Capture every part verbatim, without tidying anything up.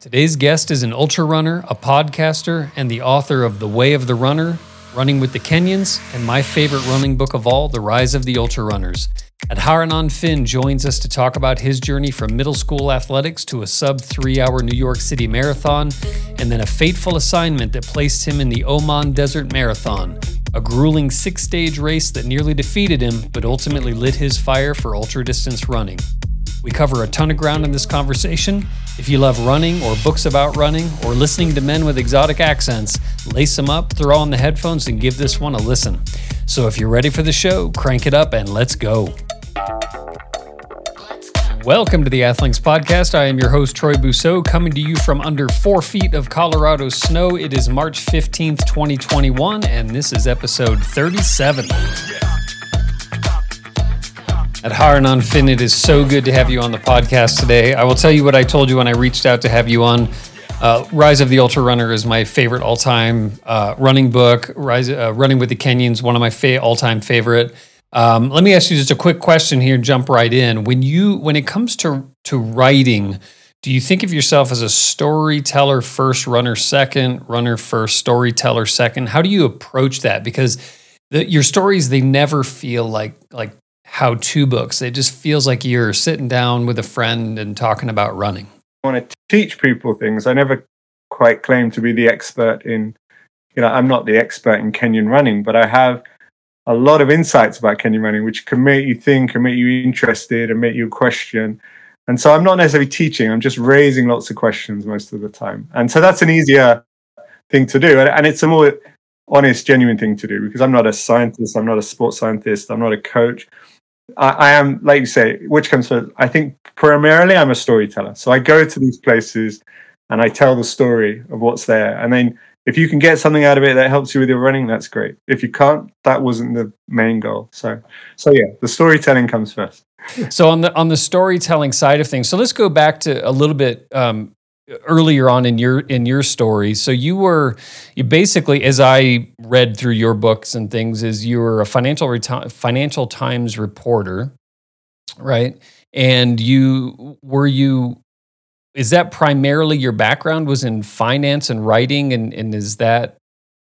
Today's guest is an ultra runner, a podcaster, and the author of The Way of the Runner, Running with the Kenyans, and my favorite running book of all, The Rise of the Ultra Runners. Adharanand Finn joins us to talk about his journey from middle school athletics to a sub-three-hour New York City Marathon, and then a fateful assignment that placed him in the Oman Desert Marathon, a grueling six-stage race that nearly defeated him, but ultimately lit his fire for ultra-distance running. We cover a ton of ground in this conversation. If you love running or books about running or listening to men with exotic accents, lace them up, throw on the headphones, and give this one a listen. So if you're ready for the show, crank it up and let's go. Welcome to the Athlinks Podcast. I am your host, Troy Bousseau, coming to you from under four feet of Colorado snow. It is March fifteenth, twenty twenty-one, and this is episode thirty-seven. Adharanand Finn, it is so good to have you on the podcast today. I will tell you what I told you when I reached out to have you on. Uh, Rise of the Ultra Runner is my favorite all-time uh, running book. Rise, uh, Running with the Kenyans, one of my fa- all-time favorite. Um, let me ask you just a quick question here and jump right in. When you, when it comes to, to writing, do you think of yourself as a storyteller first, runner second, runner first, storyteller second? How do you approach that? Because the, your stories, they never feel like like how-to books. It just feels like you're sitting down with a friend and talking about running. I want to teach people things. I never quite claim to be the expert in, you know, I'm not the expert in Kenyan running, but I have a lot of insights about Kenyan running, which can make you think and make you interested and make you question. And so I'm not necessarily teaching. I'm just raising lots of questions most of the time. And so that's an easier thing to do. And it's a more honest, genuine thing to do because I'm not a scientist. I'm not a sports scientist. I'm not a coach. I, I am, like you say, which comes first. I think primarily I'm a storyteller. So I go to these places and I tell the story of what's there. And then if you can get something out of it that helps you with your running, that's great. If you can't, that wasn't the main goal. So, so yeah, the storytelling comes first. So on the on the storytelling side of things, so let's go back to a little bit um, earlier on in your in your story. So you were you basically, as I read through your books and things, is you were a Financial reti- Financial Times reporter, right? And you were you. Is that primarily your background was in finance and writing? And, and is that,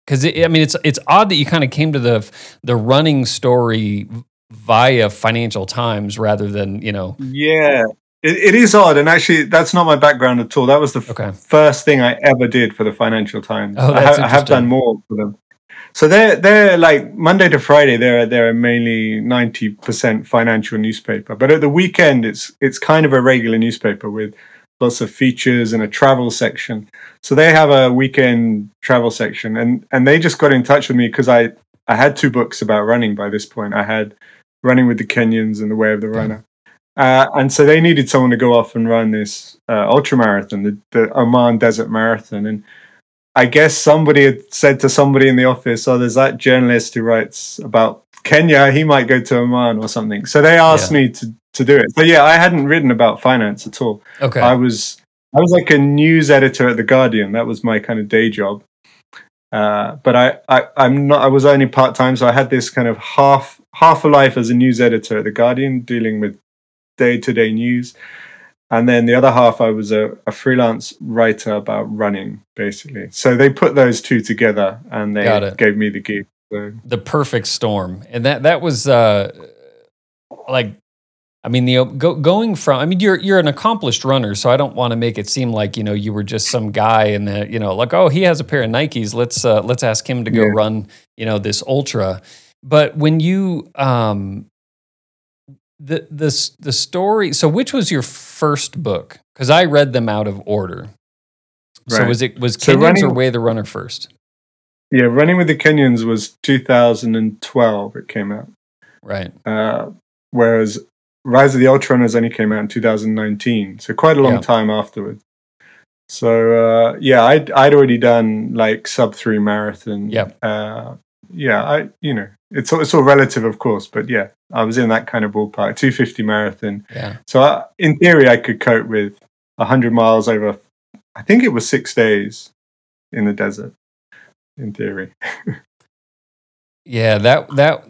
because I mean, it's it's odd that you kind of came to the the running story via Financial Times rather than, you know. Yeah, it, it is odd. And actually, that's not my background at all. That was the f- okay. first thing I ever did for the Financial Times. Oh, that's I, ha- I have done more for them. So they're, they're like Monday to Friday, they're, they're mainly ninety percent financial newspaper. But at the weekend, it's it's kind of a regular newspaper with lots of features and a travel section. So they have a weekend travel section, and and they just got in touch with me because I, I had two books about running by this point. I had Running with the Kenyans and The Way of the Runner. Uh, and so they needed someone to go off and run this uh, ultra marathon, the, the Oman Desert Marathon. And I guess somebody had said to somebody in the office, oh, there's that journalist who writes about Kenya, he might go to Oman or something. So they asked yeah. me to to do it. But yeah, I hadn't written about finance at all. Okay. I was I was like a news editor at The Guardian. That was my kind of day job. Uh, but I, I, I'm not I was only part-time, so I had this kind of half half a life as a news editor at The Guardian, dealing with day-to-day news. And then the other half I was a, a freelance writer about running, basically. So they put those two together and they gave me the gig. So. The perfect storm. And that that was uh, like I mean, the go, going from, I mean, you're you're an accomplished runner, so I don't want to make it seem like, you know, you were just some guy and that, you know, like, oh, he has a pair of Nikes. Let's uh, let's ask him to go yeah. run, you know, this ultra. But when you, um, the, the, the story, so which was your first book? Because I read them out of order. Right. So was it, was so Kenyans running, or Way the Runner first? Yeah, Running with the Kenyans was two thousand twelve it came out. Right. Uh, whereas Rise of the Ultra Runners only came out in two thousand nineteen, so quite a long yeah. time afterwards. So uh, yeah, I'd I'd already done like sub three marathon. Yeah, uh, yeah. I you know it's all, it's all relative, of course, but yeah, I was in that kind of ballpark, two fifty marathon. Yeah. So I, in theory, I could cope with one hundred miles over. I think it was six days in the desert. In theory. yeah, that that.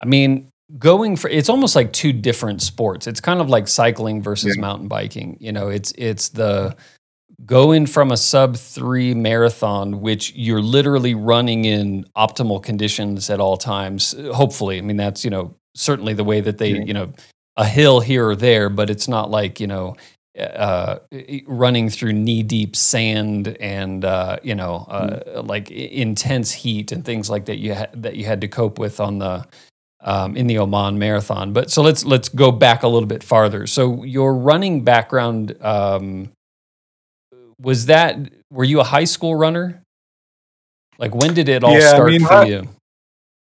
I mean. going for, it's almost like two different sports. It's kind of like cycling versus yeah. mountain biking. You know, it's it's the going from a sub three marathon, which you're literally running in optimal conditions at all times. Hopefully, I mean, that's, you know, certainly the way that they, yeah. you know, a hill here or there, but it's not like, you know, uh, running through knee deep sand and, uh, you know, uh, mm. like intense heat and things like that you ha- that you had to cope with on the, um, in the Oman Marathon. But so let's, let's go back a little bit farther. So your running background, um, was that, were you a high school runner? Like, when did it all yeah, start I mean, for I, you?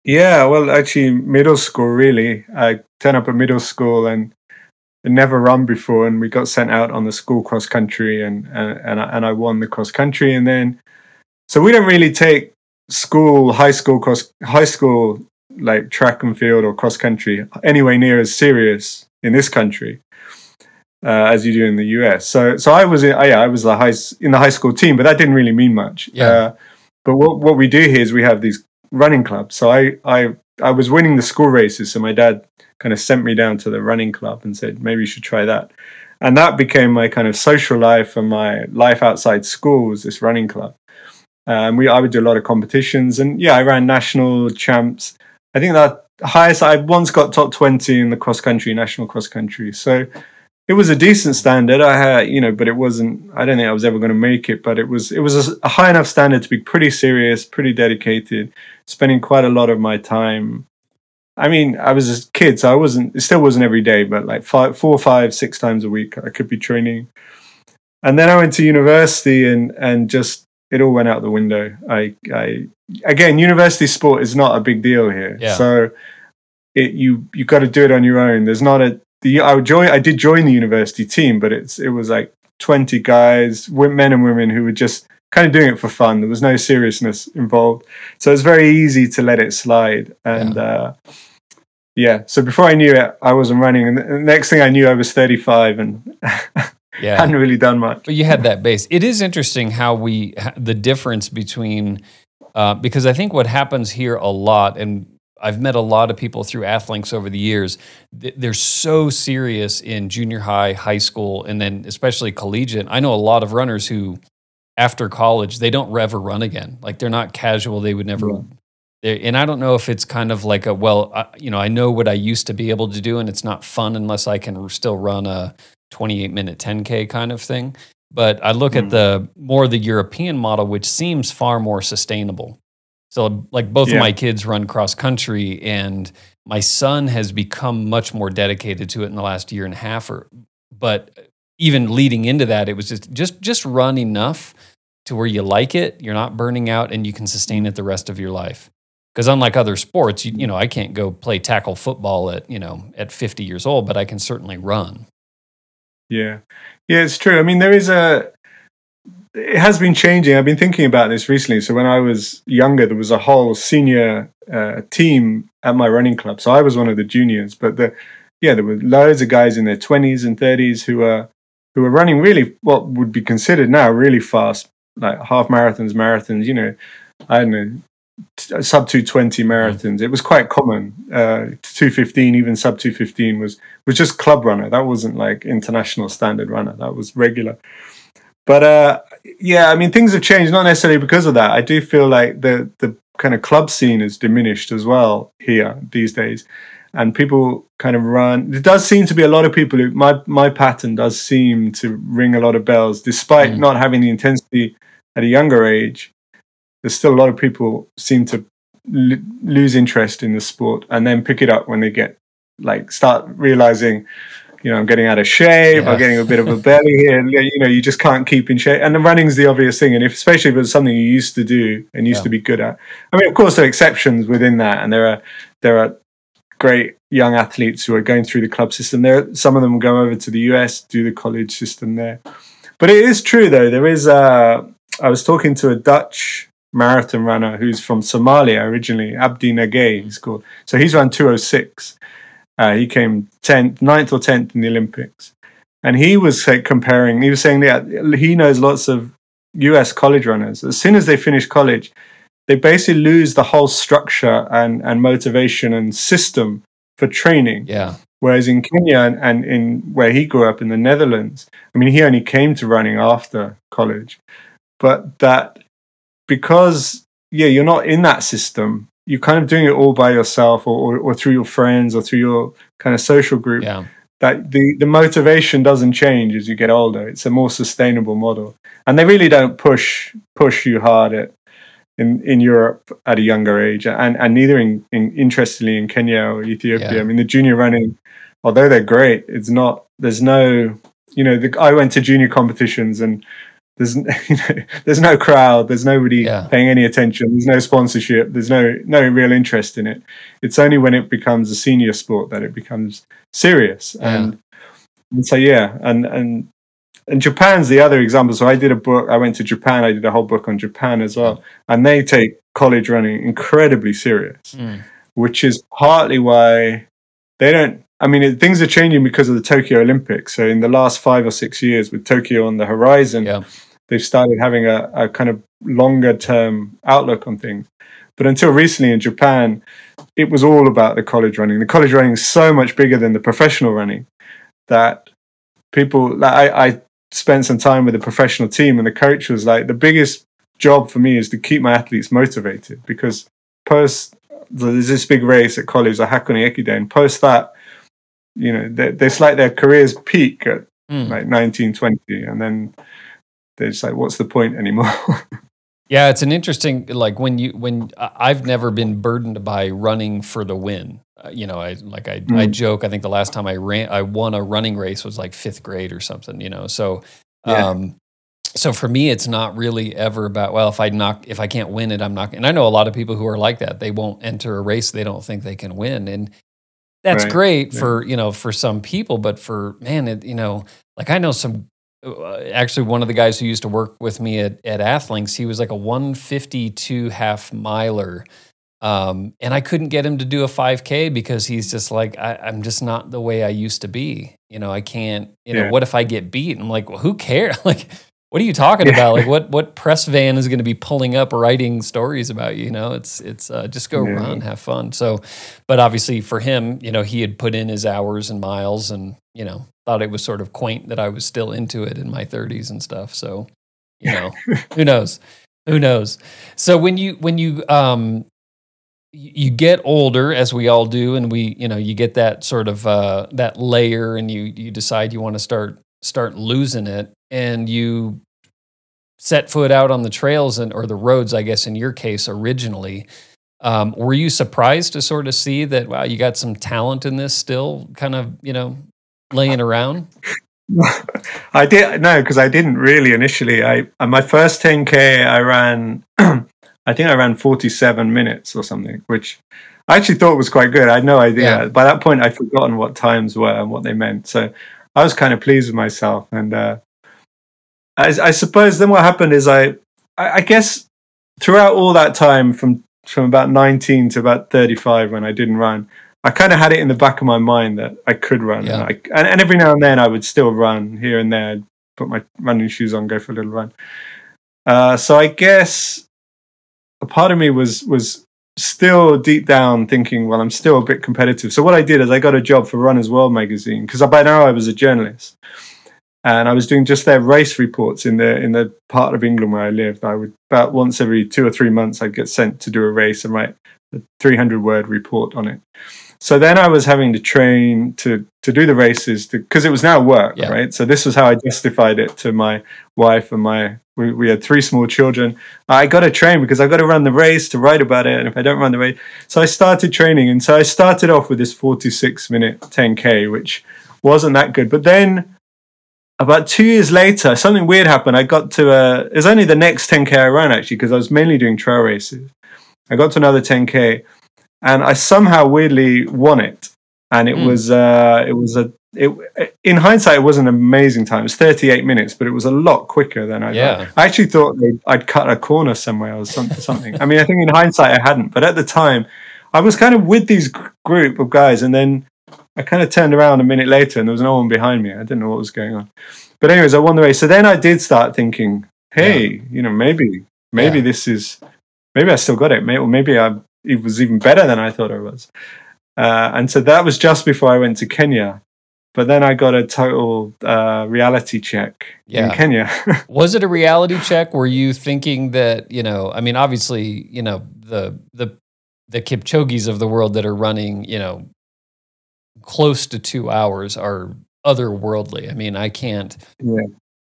Yeah, well, actually middle school, really. I turned up at middle school and I'd never run before, and we got sent out on the school cross country, and, and, and, I, and I won the cross country. And then, so we don't really take school, high school, cross, high school, like track and field or cross country anywhere near as serious in this country. Uh, as you do in the U S, so so I was in, yeah I was the high in the high school team, but that didn't really mean much. Yeah. Uh, but what what we do here is we have these running clubs. So I I I was winning the school races, so my dad kind of sent me down to the running club and said, maybe you should try that, and that became my kind of social life and my life outside school was this running club. And um, we I would do a lot of competitions, and yeah I ran national champs. I think that highest I once got top twenty in the cross country, national cross country. So. It was a decent standard, I had, you know, but it wasn't. I don't think I was ever going to make it. But it was, it was a high enough standard to be pretty serious, pretty dedicated. Spending quite a lot of my time. I mean, I was a kid, so I wasn't. It still wasn't every day, but like five, four, five, six times a week, I could be training. And then I went to university, and and just it all went out the window. I, I again, university sport is not a big deal here, yeah. so it you you got to do it on your own. There's not a The, I, joined, I did join the university team, but it's it was like twenty guys, men and women, who were just kind of doing it for fun. There was no seriousness involved. So it's very easy to let it slide. And yeah. Uh, yeah, so before I knew it, I wasn't running. And the next thing I knew, I was thirty-five and yeah. hadn't really done much. But you had that base. It is interesting how we, the difference between, uh, because I think what happens here a lot, and I've met a lot of people through Athlinks over the years. They're so serious in junior high, high school, and then especially collegiate. I know a lot of runners who, after college, they don't ever run again. Like, they're not casual. They would never. Yeah. They, and I don't know if it's kind of like a, well, I, you know, I know what I used to be able to do, and it's not fun unless I can still run a twenty-eight minute ten K kind of thing. But I look mm. at the more the European model, which seems far more sustainable. So, like, both yeah. of my kids run cross-country, and my son has become much more dedicated to it in the last year and a half. Or, but even leading into that, it was just, just just run enough to where you like it, you're not burning out, and you can sustain it the rest of your life. Because unlike other sports, you, you know, I can't go play tackle football at, you know, at fifty years old, but I can certainly run. Yeah. Yeah, it's true. I mean, there is a... It has been changing. I've been thinking about this recently. So when I was younger, there was a whole senior uh, team at my running club. So I was one of the juniors, but the, yeah, there were loads of guys in their twenties and thirties who were who were running really what would be considered now really fast, like half marathons, marathons. You know, I don't know, t- sub two twenty marathons. It was quite common. Uh, two fifteen, even sub two fifteen was was just club runner. That wasn't like international standard runner. That was regular. But uh, yeah, I mean, things have changed, not necessarily because of that. I do feel like the the kind of club scene is diminished as well here these days. And people kind of run. There does seem to be a lot of people who, my, my pattern does seem to ring a lot of bells, despite mm. not having the intensity at a younger age. There's still a lot of people seem to l- lose interest in the sport and then pick it up when they get, like, start realizing, you know, I'm getting out of shape. Yeah. I'm getting a bit of a belly here. You know, you just can't keep in shape. And the running's the obvious thing. And if, especially if it's something you used to do and used yeah. to be good at. I mean, of course, there are exceptions within that. And there are there are great young athletes who are going through the club system there. Some of them go over to the U S, do the college system there. But it is true, though. There is uh, I was talking to a Dutch marathon runner who's from Somalia originally, Abdi Nagay, he's called. So he's run two oh six. Uh, he came tenth, ninth or tenth in the Olympics. And he was like, comparing, he was saying that he knows lots of U S college runners. As soon as they finish college, they basically lose the whole structure and, and motivation and system for training. Yeah. Whereas in Kenya and, and in where he grew up in the Netherlands, I mean, he only came to running after college. But that because, yeah, you're not in that system, you're kind of doing it all by yourself or, or, or through your friends or through your kind of social group. Yeah. That the, the motivation doesn't change as you get older. It's a more sustainable model. And they really don't push push you hard at, in, in Europe at a younger age, and, and neither, in, in interestingly, in Kenya or Ethiopia. Yeah. I mean, the junior running, although they're great, it's not, there's no, you know, the, I went to junior competitions and there's, you know, there's no crowd, there's nobody yeah. paying any attention, there's no sponsorship, there's no no real interest in it. It's only when it becomes a senior sport that it becomes serious. Yeah. And, and so, yeah, and, and and Japan's the other example. So I did a book, I went to Japan, I did a whole book on Japan as well, and they take college running incredibly serious, mm. which is partly why they don't, I mean, things are changing because of the Tokyo Olympics. So in the last five or six years with Tokyo on the horizon, yeah. they've started having a, a kind of longer term outlook on things. But until recently in Japan, it was all about the college running. The college running is so much bigger than the professional running that people, like I, I spent some time with a professional team, and the coach was like, the biggest job for me is to keep my athletes motivated, because post, there's this big race at college, the Hakone Ekiden, post that, you know, they, they like their careers peak at mm. like nineteen, twenty, and then they're just like, what's the point anymore? Yeah, it's an interesting, like when you, when I've never been burdened by running for the win. Uh, you know, I, like I, mm. I joke, I think the last time I ran, I won a running race was like fifth grade or something, you know? So, yeah. um, so for me, it's not really ever about, well, if I knock, if I can't win it, I'm not, and I know a lot of people who are like that, they won't enter a race they don't think they can win. And that's right. great yeah. for, you know, for some people, but for, man, it, you know, like I know some, uh, actually one of the guys who used to work with me at, at Athlinks, he was like a one fifty-two half miler. Um, and I couldn't get him to do a five K because he's just like, I, I'm just not the way I used to be. You know, I can't, you yeah. know, what if I get beat? And I'm like, well, who cares? Like, what are you talking yeah. about? Like what, what press van is going to be pulling up writing stories about you? You know, it's, it's uh, just go yeah. run, have fun. So, but obviously for him, you know, he had put in his hours and miles and, you know, thought it was sort of quaint that I was still into it in my thirties and stuff. So, you know, who knows, who knows? So when you, when you, um, you get older, as we all do, and we, you know, you get that sort of, uh, that layer and you, you decide you want to start, start losing it. And you set foot out on the trails and or the roads, I guess, in your case, originally. Um, were you surprised to sort of see that, wow, you got some talent in this still kind of, you know, laying around? I did, no, because I didn't really initially. I my first ten K, I ran, I think I ran forty-seven minutes or something, which I actually thought was quite good. I had no idea. Yeah. By that point, I'd forgotten what times were and what they meant. So I was kind of pleased with myself. And, uh, I, I suppose then what happened is I, I, I guess throughout all that time from, from about nineteen to about thirty-five when I didn't run, I kind of had it in the back of my mind that I could run. Yeah. And, I, and, and every now and then I would still run here and there, I'd put my running shoes on, go for a little run. Uh, so I guess a part of me was, was still deep down thinking, well, I'm still a bit competitive. So what I did is I got a job for Runners World magazine because by now I was a journalist. And I was doing just their race reports in the in the part of England where I lived. I would about once every two or three months, I'd get sent to do a race and write a three hundred word report on it. So then I was having to train to to do the races because it was now work, yeah. right? So this was how I justified it to my wife and my. We, we had three small children. I got to train because I got to run the race to write about it, and if I don't run the race, so I started training. And so I started off with this forty-six minute ten K, which wasn't that good, but then. About two years later, something weird happened. I got to a, it was only the next ten K I ran actually, because I was mainly doing trail races. I got to another ten K and I somehow weirdly won it. And it mm. was, uh, it was a, it, in hindsight, it was an amazing time. It was thirty-eight minutes, but it was a lot quicker than I yeah. thought. I actually thought I'd cut a corner somewhere or something. I mean, I think in hindsight I hadn't, but at the time I was kind of with these group of guys and then I kind of turned around a minute later and there was no one behind me. I didn't know what was going on. But anyways, I won the race. So then I did start thinking, hey, yeah. you know, maybe, maybe yeah. this is, maybe I still got it. Maybe, or maybe I, it was even better than I thought I was. Uh, and so that was just before I went to Kenya. But then I got a total uh, reality check yeah. in Kenya. Was it a reality check? Were you thinking that, you know, I mean, obviously, you know, the the the Kipchogis of the world that are running, you know, close to two hours are otherworldly. I mean, I can't, yeah.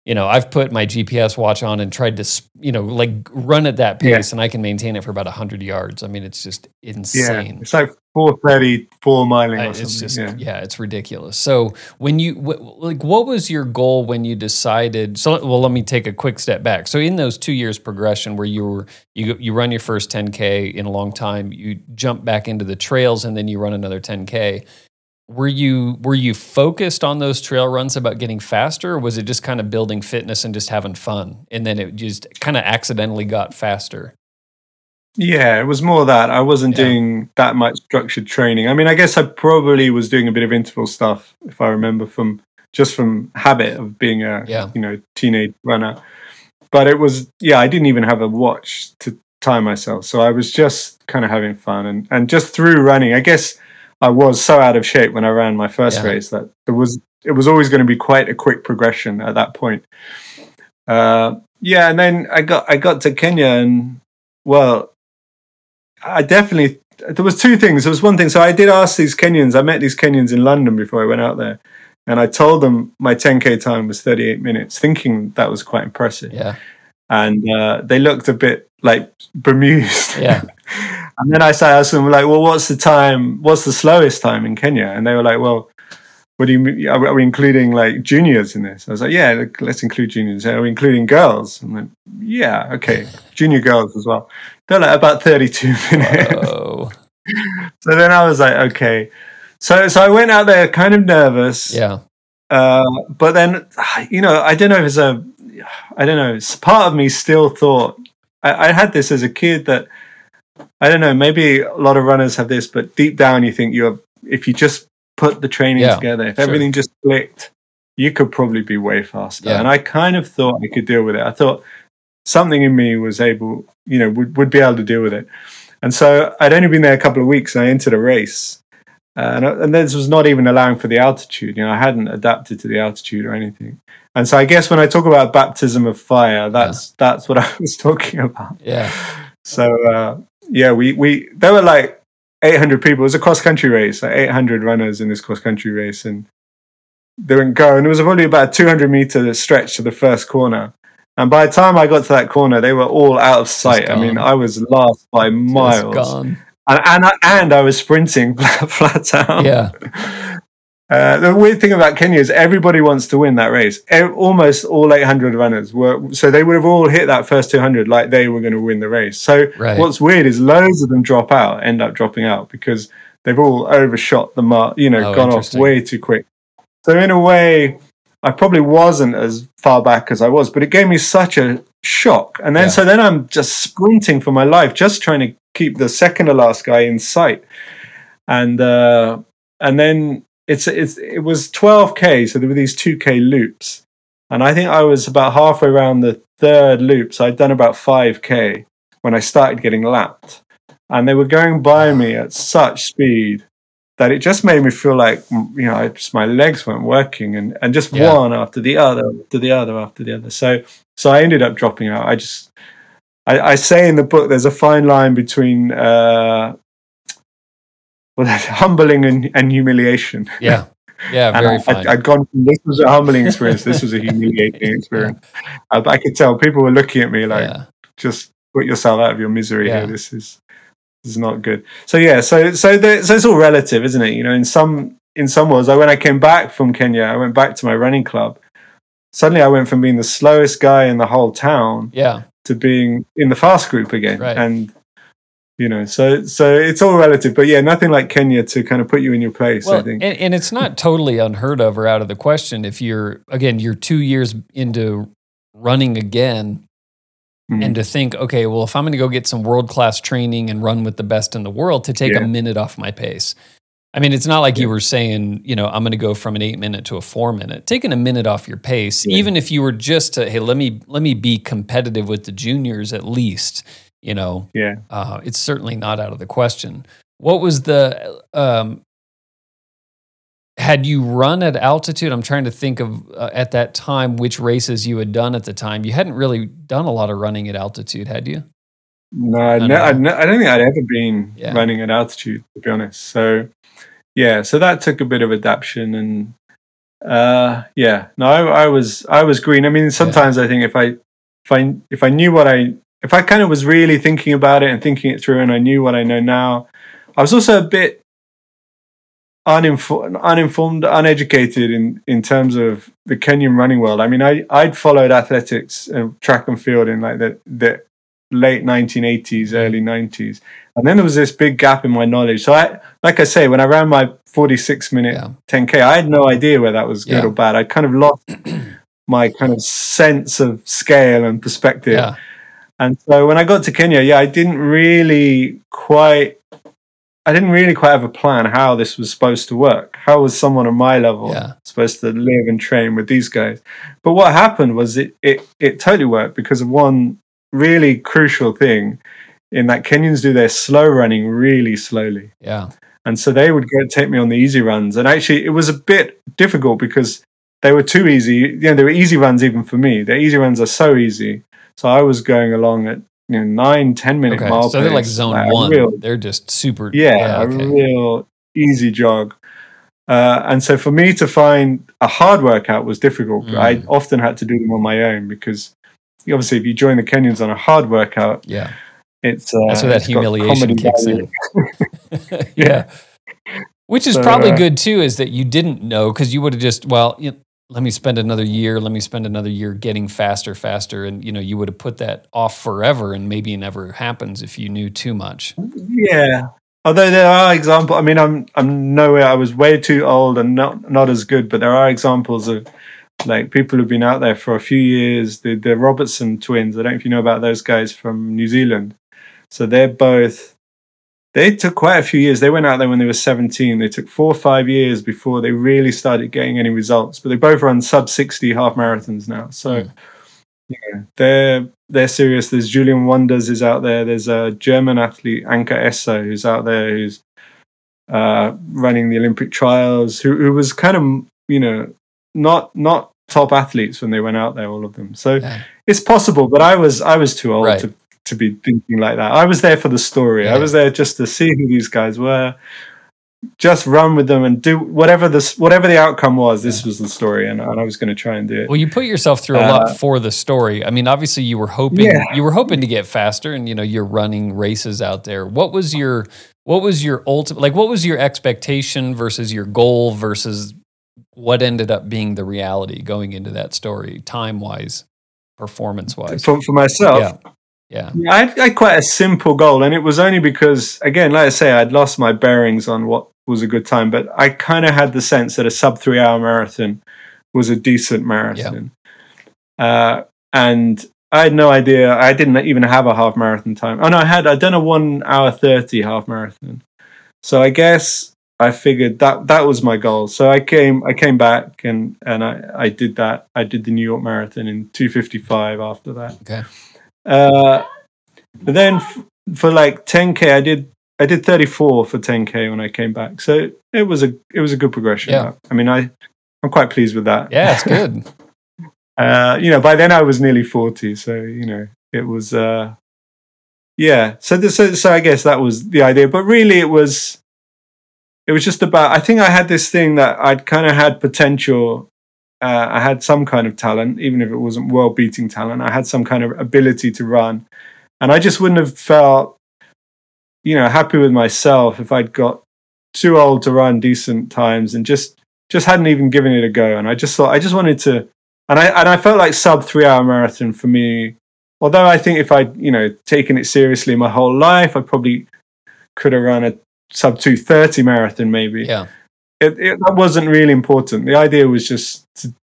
you know, I've put my G P S watch on and tried to, you know, like run at that pace yeah. and I can maintain it for about one hundred yards. I mean, it's just insane. Yeah. It's like four thirty-four miling or something. It's just, yeah. yeah, it's ridiculous. So when you, w- like, what was your goal when you decided, so, well, let me take a quick step back. So in those two years progression where you were, you, you run your first ten K in a long time, you jump back into the trails and then you run another ten K. Were you, were you focused on those trail runs about getting faster, or was it just kind of building fitness and just having fun? And then it just kind of accidentally got faster. Yeah, it was more that I wasn't yeah. doing that much structured training. I mean, I guess I probably was doing a bit of interval stuff, if I remember, from just from habit of being a yeah. you know teenage runner. But it was yeah, I didn't even have a watch to time myself, so I was just kind of having fun and and just through running. I guess I was so out of shape when I ran my first yeah. race that there was it was always going to be quite a quick progression at that point. Uh, yeah, and then I got I got to Kenya and well. I definitely, there was two things. There was one thing. So I did ask these Kenyans, I met these Kenyans in London before I went out there. And I told them my ten K time was thirty-eight minutes, thinking that was quite impressive. Yeah. And uh, they looked a bit like bemused. Yeah. And then I asked them, like, well, what's the time? What's the slowest time in Kenya? And they were like, well, what do you mean? Are we including like juniors in this? I was like, yeah, let's include juniors. Are we including girls? I'm like, yeah, okay, junior girls as well. They're like about thirty-two minutes. So then I was like, okay. So so I went out there kind of nervous. Yeah. Uh, but then, you know, I don't know if it's a, I don't know, it's part of me still thought, I, I had this as a kid that, I don't know, maybe a lot of runners have this, but deep down you think you're, if you just put the training yeah, together, if sure. everything just clicked, you could probably be way faster. Yeah. And I kind of thought I could deal with it. I thought something in me was able, you know, would, would be able to deal with it. And so I'd only been there a couple of weeks and I entered a race. Uh, and, and this was not even allowing for the altitude. You know, I hadn't adapted to the altitude or anything. And so I guess when I talk about baptism of fire, that's yeah. that's what I was talking about. Yeah. So, uh, yeah, we, we they were like, eight hundred people. It was a cross-country race, like eight hundred runners in this cross-country race, and they wouldn't go. And it was probably about a two hundred meter stretch to the first corner. And by the time I got to that corner, they were all out of sight. I mean, I was last by miles, and and I, and I was sprinting flat out. Yeah. Uh, the weird thing about Kenya is everybody wants to win that race. Almost all eight hundred runners were, so they would have all hit that first two hundred like they were going to win the race. So right. what's weird is loads of them drop out, end up dropping out because they've all overshot the mark, you know, oh, gone off way too quick. So in a way, I probably wasn't as far back as I was, but it gave me such a shock. And then, yeah. so then I'm just sprinting for my life, just trying to keep the second to last guy in sight. And, uh, and then, It's it's it was twelve K, so there were these two K loops, and I think I was about halfway around the third loop, so I'd done about five K when I started getting lapped, and they were going by me at such speed that it just made me feel like, you know, I just, my legs weren't working, and, and just yeah. one after the other, after the other, after the other. So so I ended up dropping out. I just I, I say in the book there's a fine line between. Uh, Well, that's humbling and, and humiliation. Yeah, yeah, very fine. I'd gone from this was a humbling experience, this was a humiliating experience. Yeah. I, I could tell people were looking at me like, yeah. just put yourself out of your misery yeah. here. This is this is not good. So yeah, so so the, so it's all relative, isn't it? You know, in some in some ways, I, when I came back from Kenya, I went back to my running club. Suddenly, I went from being the slowest guy in the whole town, yeah. to being in the fast group again, right. and. You know, so so it's all relative, but yeah, nothing like Kenya to kind of put you in your place, well, I think. And, and it's not totally unheard of or out of the question if you're, again, you're two years into running again mm-hmm. and to think, okay, well, if I'm going to go get some world-class training and run with the best in the world to take yeah. a minute off my pace. I mean, it's not like yeah. you were saying, you know, I'm going to go from an eight minute to a four minute, taking a minute off your pace, yeah. even if you were just to, hey, let me, let me be competitive with the juniors at least. You know, yeah. uh, it's certainly not out of the question. What was the, um, had you run at altitude? I'm trying to think of uh, at that time, which races you had done at the time. You hadn't really done a lot of running at altitude, had you? No, I, no, I, no, I don't think I'd ever been yeah. running at altitude, to be honest. So yeah, so that took a bit of adaptation and, uh, yeah, no, I, I was, I was green. I mean, sometimes yeah. I think if I, if I, if I knew what I, if I kind of was really thinking about it and thinking it through and I knew what I know now, I was also a bit uninfo- uninformed, uneducated in, in terms of the Kenyan running world. I mean, I, I'd followed athletics and track and field in like the, the late nineteen eighties, early nineties. And then there was this big gap in my knowledge. So I, like I say, when I ran my forty-six minute yeah. ten K, I had no idea whether that was good yeah. or bad. I kind of lost my kind of sense of scale and perspective. Yeah. And so when I got to Kenya, yeah, I didn't really quite, I didn't really quite have a plan how this was supposed to work. How was someone on my level yeah. supposed to live and train with these guys? But what happened was it, it, it totally worked because of one really crucial thing in that Kenyans do their slow running really slowly. Yeah. And so they would go take me on the easy runs. And actually it was a bit difficult because they were too easy. You know, they were easy runs even for me. Their easy runs are so easy. So I was going along at, you know, nine, ten minute okay, mile. So they're pace, like zone like one. Real, they're just super. Yeah, yeah okay. a real easy jog. Uh, and so for me to find a hard workout was difficult. Mm. I often had to do them on my own because obviously if you join the Kenyans on a hard workout, yeah, it's uh, that's where that humiliation kicks in. yeah. yeah, which is so, probably uh, good too. Is that you didn't know because you would have just well. You know, let me spend another year, let me spend another year getting faster, faster. And, you know, you would have put that off forever and maybe it never happens if you knew too much. Yeah. Although there are examples, I mean, I'm, I'm nowhere, I was way too old and not, not as good, but there are examples of like people who've been out there for a few years, the, the Robertson twins. I don't know if you know about those guys from New Zealand. So they're both, they took quite a few years. They went out there when they were seventeen. They took four or five years before they really started getting any results. But they both run sub sixty half marathons now. So mm. yeah, they're they're serious. There's Julian Wanders is out there. There's a German athlete, Anka Esso, who's out there, who's uh, running the Olympic trials, who, who was kind of, you know, not not top athletes when they went out there, all of them. So yeah. it's possible, but I was I was too old right. to to be thinking like that. I was there for the story. Yeah. I was there just to see who these guys were, just run with them and do whatever the, whatever the outcome was, this yeah. was the story and, and I was going to try and do it. Well, you put yourself through uh, a lot for the story. I mean, obviously you were hoping, yeah. you were hoping to get faster and, you know, you're running races out there. What was your, what was your ultimate, like what was your expectation versus your goal versus what ended up being the reality going into that story, time-wise, performance-wise? For, for myself? Yeah. Yeah, yeah I, had, I had quite a simple goal, and it was only because, again, like I say, I'd lost my bearings on what was a good time, but I kind of had the sense that a sub three hour marathon was a decent marathon. Yeah. Uh, and I had no idea. I didn't even have a half marathon time. Oh no, I had, I'd done a one hour thirty half marathon. So I guess I figured that that was my goal. So I came, I came back and, and I, I did that. I did the New York Marathon in two fifty-five after that. Okay. Uh, but then f- for like ten K, I did I did thirty-four for ten K when I came back. So it was a it was a good progression. Yeah. I mean, I I'm quite pleased with that. Yeah, it's good. uh, you know, by then I was nearly forty, so you know it was. Uh, yeah, so this, so so I guess that was the idea. But really, it was it was just about. I think I had this thing that I'd kind of had potential. Uh, I had some kind of talent, even if it wasn't world-beating talent. I had some kind of ability to run. And I just wouldn't have felt, you know, happy with myself if I'd got too old to run decent times and just just hadn't even given it a go. And I just thought, I just wanted to... And I and I felt like sub-three-hour marathon for me, although I think if I'd, you know, taken it seriously my whole life, I probably could have run a sub two thirty marathon maybe. Yeah. It, it, that wasn't really important. The idea was just to,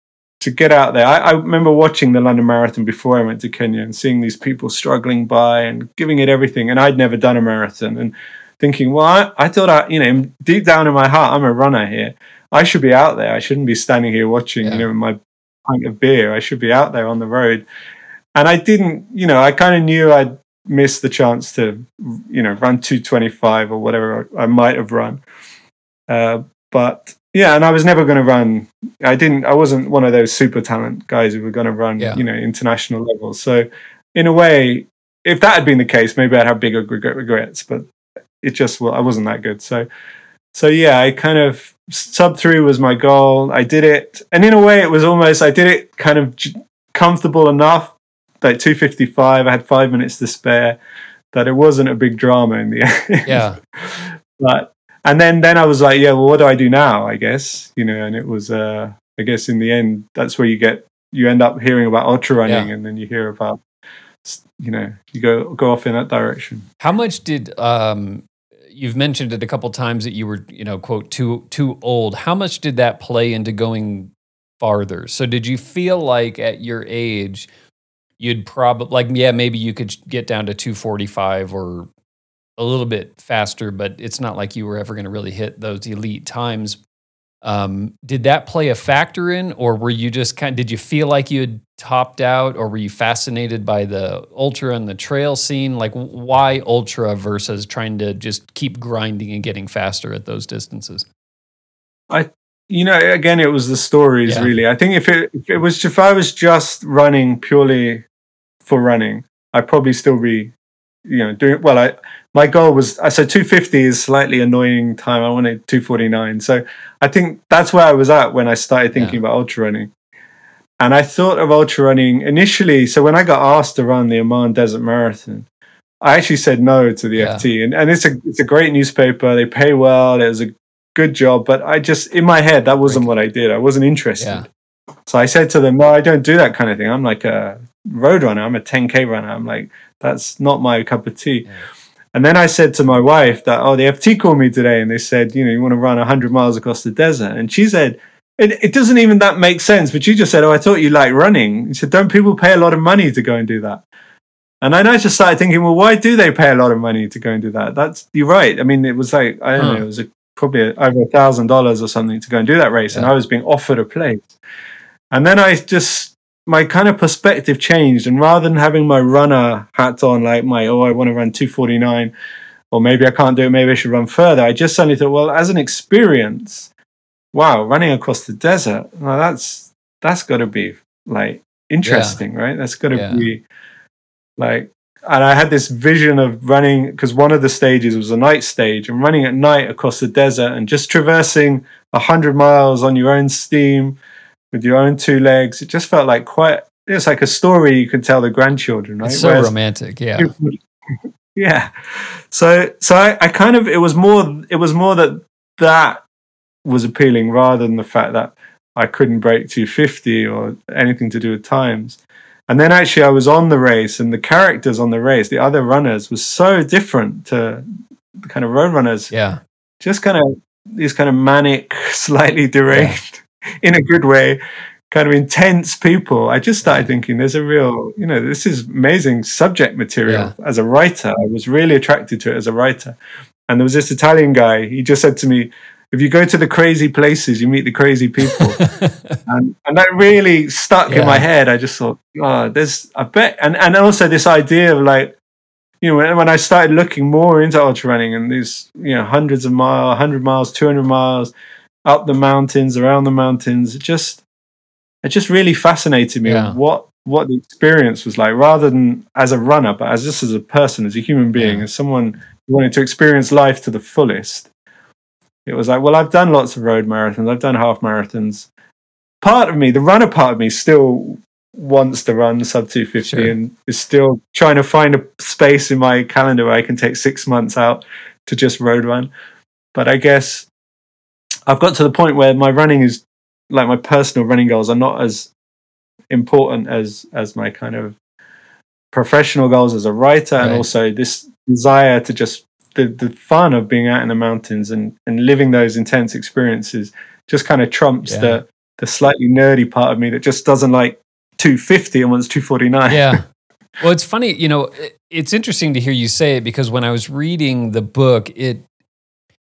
to get out there. I, I remember watching the London Marathon before I went to Kenya and seeing these people struggling by and giving it everything. And I'd never done a marathon and thinking, well, I, I thought, I, you know, deep down in my heart, I'm a runner here. I should be out there. I shouldn't be standing here watching, yeah. you know, with my pint of beer. I should be out there on the road. And I didn't, you know, I kind of knew I'd miss the chance to, you know, run two twenty-five or whatever I might have run. Uh, but yeah, and I was never going to run. I didn't. I wasn't one of those super talent guys who were going to run, yeah. you know, international levels. So in a way, if that had been the case, maybe I'd have bigger regrets. But it just, well, I wasn't that good. So, so yeah, I kind of sub three was my goal. I did it, and in a way, it was almost I did it kind of j- comfortable enough. Like two fifty-five, I had five minutes to spare. That it wasn't a big drama in the end. Yeah. But and then then I was like, yeah, well, what do I do now? I guess, you know. And it was, uh, I guess, in the end, that's where you get you end up hearing about ultra running, yeah. and then you hear about, you know, you go go off in that direction. How much did um, you've mentioned it a couple times that you were, you know, quote too too old. How much did that play into going farther? So did you feel like at your age? You'd probably like, yeah, maybe you could get down to two forty-five or a little bit faster, but it's not like you were ever going to really hit those elite times. Um, did that play a factor in, or were you just kind of, did you feel like you had topped out, or were you fascinated by the ultra and the trail scene? Like, why ultra versus trying to just keep grinding and getting faster at those distances? I, You know, again, it was the stories, yeah. really. I think if it, if it was, if I was just running purely for running, I'd probably still be, you know, doing well. I my goal was I so two fifty is slightly annoying time. I wanted two forty-nine, so I think that's where I was at when I started thinking yeah. about ultra running. And I thought of ultra running initially. So when I got asked to run the Oman Desert Marathon, I actually said no to the yeah. F T, and and it's a it's a great newspaper. They pay well. It was a good job, but I just in my head that wasn't what I did. I wasn't interested, yeah. so I said to them, "No, I don't do that kind of thing. I'm like a road runner. I'm a ten K runner. I'm like that's not my cup of tea." Yeah. And then I said to my wife that, "Oh, the F T called me today, and they said, you know, you want to run one hundred miles across the desert." And she said, "It, it doesn't even that make sense." But you just said, "Oh, I thought you liked running." She said, "Don't people pay a lot of money to go and do that?" And then I just started thinking, "Well, why do they pay a lot of money to go and do that?" That's you're right. I mean, it was like I don't huh. know, it was a probably over a thousand dollars or something to go and do that race. Yeah. And I was being offered a place. And then I just, my kind of perspective changed. And rather than having my runner hat on, like my, oh, I want to run two forty-nine, or maybe I can't do it, maybe I should run further. I just suddenly thought, well, as an experience, wow, running across the desert, well, that's, that's got to be like interesting, yeah. right? That's got to yeah. be like, and I had this vision of running, because one of the stages was a night stage, and running at night across the desert and just traversing one hundred miles on your own steam with your own two legs. It just felt like quite, it's like a story you could tell the grandchildren, right? It's so Whereas, romantic, yeah. yeah. So so I, I kind of, it was more, it was more that that was appealing rather than the fact that I couldn't break two fifty or anything to do with times. And then actually I was on the race, and the characters on the race, the other runners, was so different to the kind of road runners. Yeah. Just kind of these kind of manic, slightly deranged, yeah. in a good way, kind of intense people. I just started yeah. thinking there's a real, you know, this is amazing subject material yeah. as a writer. I was really attracted to it as a writer. And there was this Italian guy, he just said to me, if you go to the crazy places, you meet the crazy people. and, and that really stuck yeah. in my head. I just thought, oh, there's, I bet. And, and also this idea of like, you know, when, when I started looking more into ultra running and these, you know, hundreds of miles, one hundred miles, two hundred miles, up the mountains, around the mountains, it just, it just really fascinated me yeah. what, what the experience was like, rather than as a runner, but as just as a person, as a human being, yeah. as someone who wanted to experience life to the fullest. It was like, well, I've done lots of road marathons. I've done half marathons. Part of me, the runner part of me, still wants to run sub two fifty sure. and is still trying to find a space in my calendar where I can take six months out to just road run. But I guess I've got to the point where my running is, like my personal running goals are not as important as, as my kind of professional goals as a writer right. and also this desire to just The, the fun of being out in the mountains and, and living those intense experiences just kind of trumps yeah. the the slightly nerdy part of me that just doesn't like two fifty and wants two forty-nine. Yeah. Well, it's funny, you know, it, it's interesting to hear you say it, because when I was reading the book, it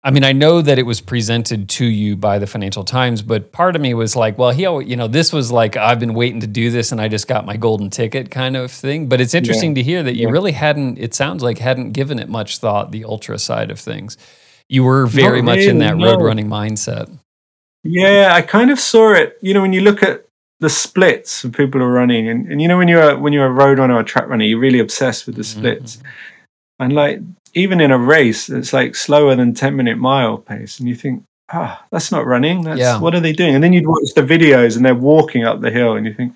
I mean, I know that it was presented to you by the Financial Times, but part of me was like, well, he, always, you know, this was like, I've been waiting to do this and I just got my golden ticket kind of thing. But it's interesting yeah. to hear that you yeah. really hadn't, it sounds like hadn't given it much thought, the ultra side of things. You were very Not really, much in that no. road running mindset. Yeah, I kind of saw it, you know, when you look at the splits of people who are running and, and you know, when you're, when you're a road runner or a track runner, you're really obsessed with the splits. Mm-hmm. And like, even in a race, it's like slower than ten minute mile pace. And you think, ah, oh, that's not running. That's yeah. what are they doing? And then you'd watch the videos and they're walking up the hill and you think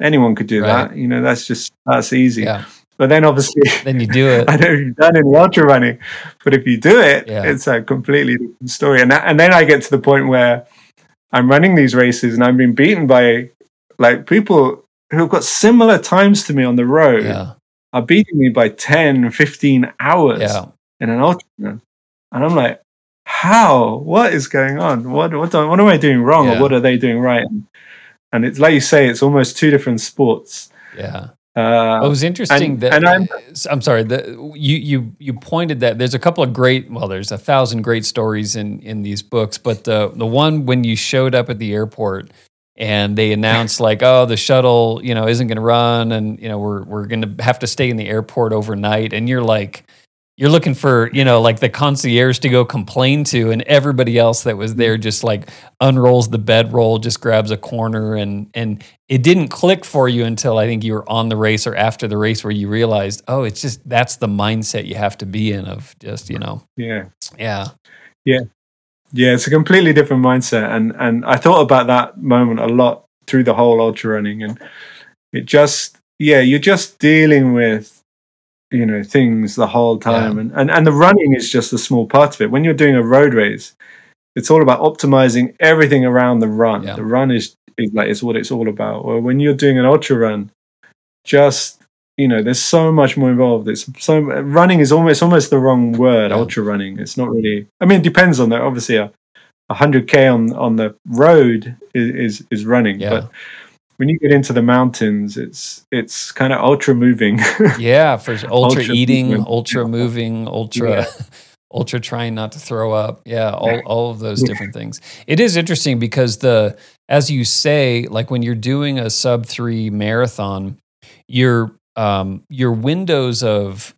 anyone could do right. that. You know, that's just, that's easy. Yeah. But then obviously then you do it. I don't know if you've done any ultra running, but if you do it, yeah. it's a completely different story. And that, and then I get to the point where I'm running these races and I'm being beaten by like people who've got similar times to me on the road. Yeah. Are beating me by ten, fifteen hours yeah. in an ultra. And I'm like, how? What is going on? What what, do, what am I doing wrong yeah. or what are they doing right? And it's like you say, it's almost two different sports. Yeah. Uh, well, it was interesting and, that, and I'm, I'm sorry, the, you, you you pointed that, there's a couple of great, well, there's a thousand great stories in, in these books, but the, the one when you showed up at the airport and they announced like, oh, the shuttle, you know, isn't going to run, and you know, we're we're going to have to stay in the airport overnight. And you're like, you're looking for, you know, like the concierge to go complain to, and everybody else that was there just like unrolls the bedroll, just grabs a corner, and and it didn't click for you until I think you were on the race or after the race where you realized, oh, it's just that's the mindset you have to be in of just, you know, yeah, yeah, yeah. Yeah, it's a completely different mindset, and and I thought about that moment a lot through the whole ultra running, and it just yeah, you're just dealing with, you know, things the whole time, yeah. and, and and the running is just a small part of it. When you're doing a road race, it's all about optimizing everything around the run. Yeah. The run is, is like it's what it's all about. Or when you're doing an ultra run, just you know, there's so much more involved. It's so running is almost almost the wrong word. Yeah. Ultra running. It's not really. I mean, it depends on that. Obviously, a one hundred K on on the road is is, is running. Yeah. But when you get into the mountains, it's it's kind of ultra moving. Yeah, for ultra, ultra eating, movement. ultra moving, ultra. Yeah. Ultra trying not to throw up. Yeah, all, all of those different things. It is interesting because the as you say, like when you're doing a sub three marathon, you're Um, your windows of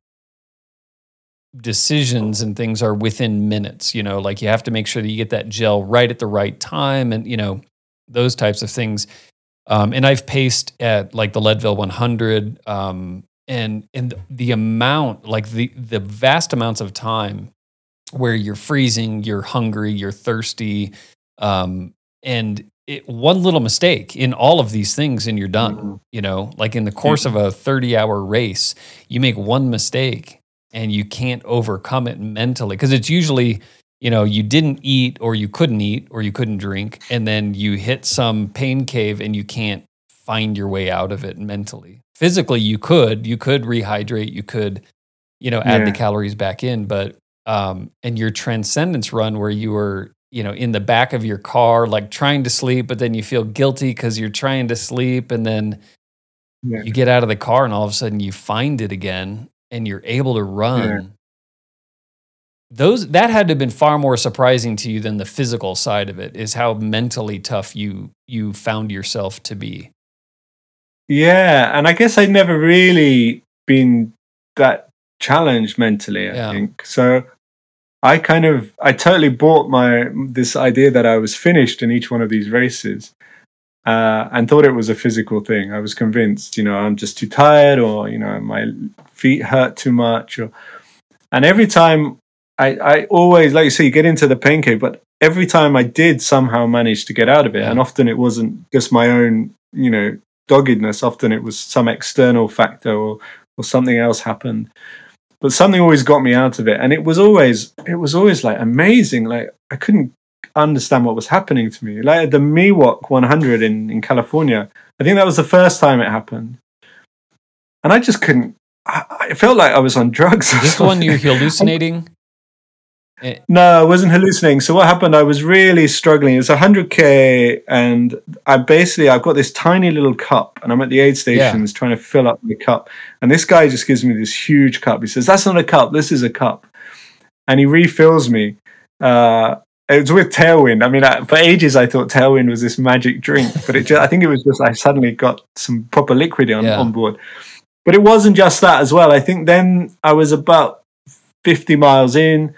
decisions and things are within minutes, you know, like you have to make sure that you get that gel right at the right time and, you know, those types of things. Um, and I've paced at like the Leadville one hundred um, and, and the amount, like the, the vast amounts of time where you're freezing, you're hungry, you're thirsty. Um, and It, one little mistake in all of these things and you're done, mm-hmm. you know, like in the course of a thirty hour race, you make one mistake and you can't overcome it mentally. Cause it's usually, you know, you didn't eat or you couldn't eat or you couldn't drink. And then you hit some pain cave and you can't find your way out of it mentally. Physically, you could, you could rehydrate, you could, you know, add yeah. the calories back in, but, um, and your transcendence run where you were, you know, in the back of your car, like trying to sleep, but then you feel guilty because you're trying to sleep. And then yeah. you get out of the car and all of a sudden you find it again and you're able to run. Yeah. Those, that had to have been far more surprising to you than the physical side of it, is how mentally tough you, you found yourself to be. Yeah. And I guess I'd never really been that challenged mentally, I yeah. think. So I kind of, I totally bought my, this idea that I was finished in each one of these races uh, and thought it was a physical thing. I was convinced, you know, I'm just too tired or, you know, my feet hurt too much. Or, and every time I, I always, like you say, you get into the pain cave, but every time I did somehow manage to get out of it. Yeah. And often it wasn't just my own, you know, doggedness. Often it was some external factor or, or something else happened. But something always got me out of it, and it was always it was always like amazing. Like I couldn't understand what was happening to me. Like at the Miwok one hundred in in California, I think that was the first time it happened, and I just couldn't. I, I felt like I was on drugs. This one you're hallucinating? No, I wasn't hallucinating. So what happened? I was really struggling. It's one hundred K, and I basically I've got this tiny little cup, and I'm at the aid stations yeah. trying to fill up the cup. And this guy just gives me this huge cup. He says, "That's not a cup. This is a cup." And he refills me, Uh, it was with Tailwind. I mean, I, for ages I thought Tailwind was this magic drink, but it just, I think it was just I suddenly got some proper liquid on, yeah. on board. But it wasn't just that as well. I think then I was about fifty miles in,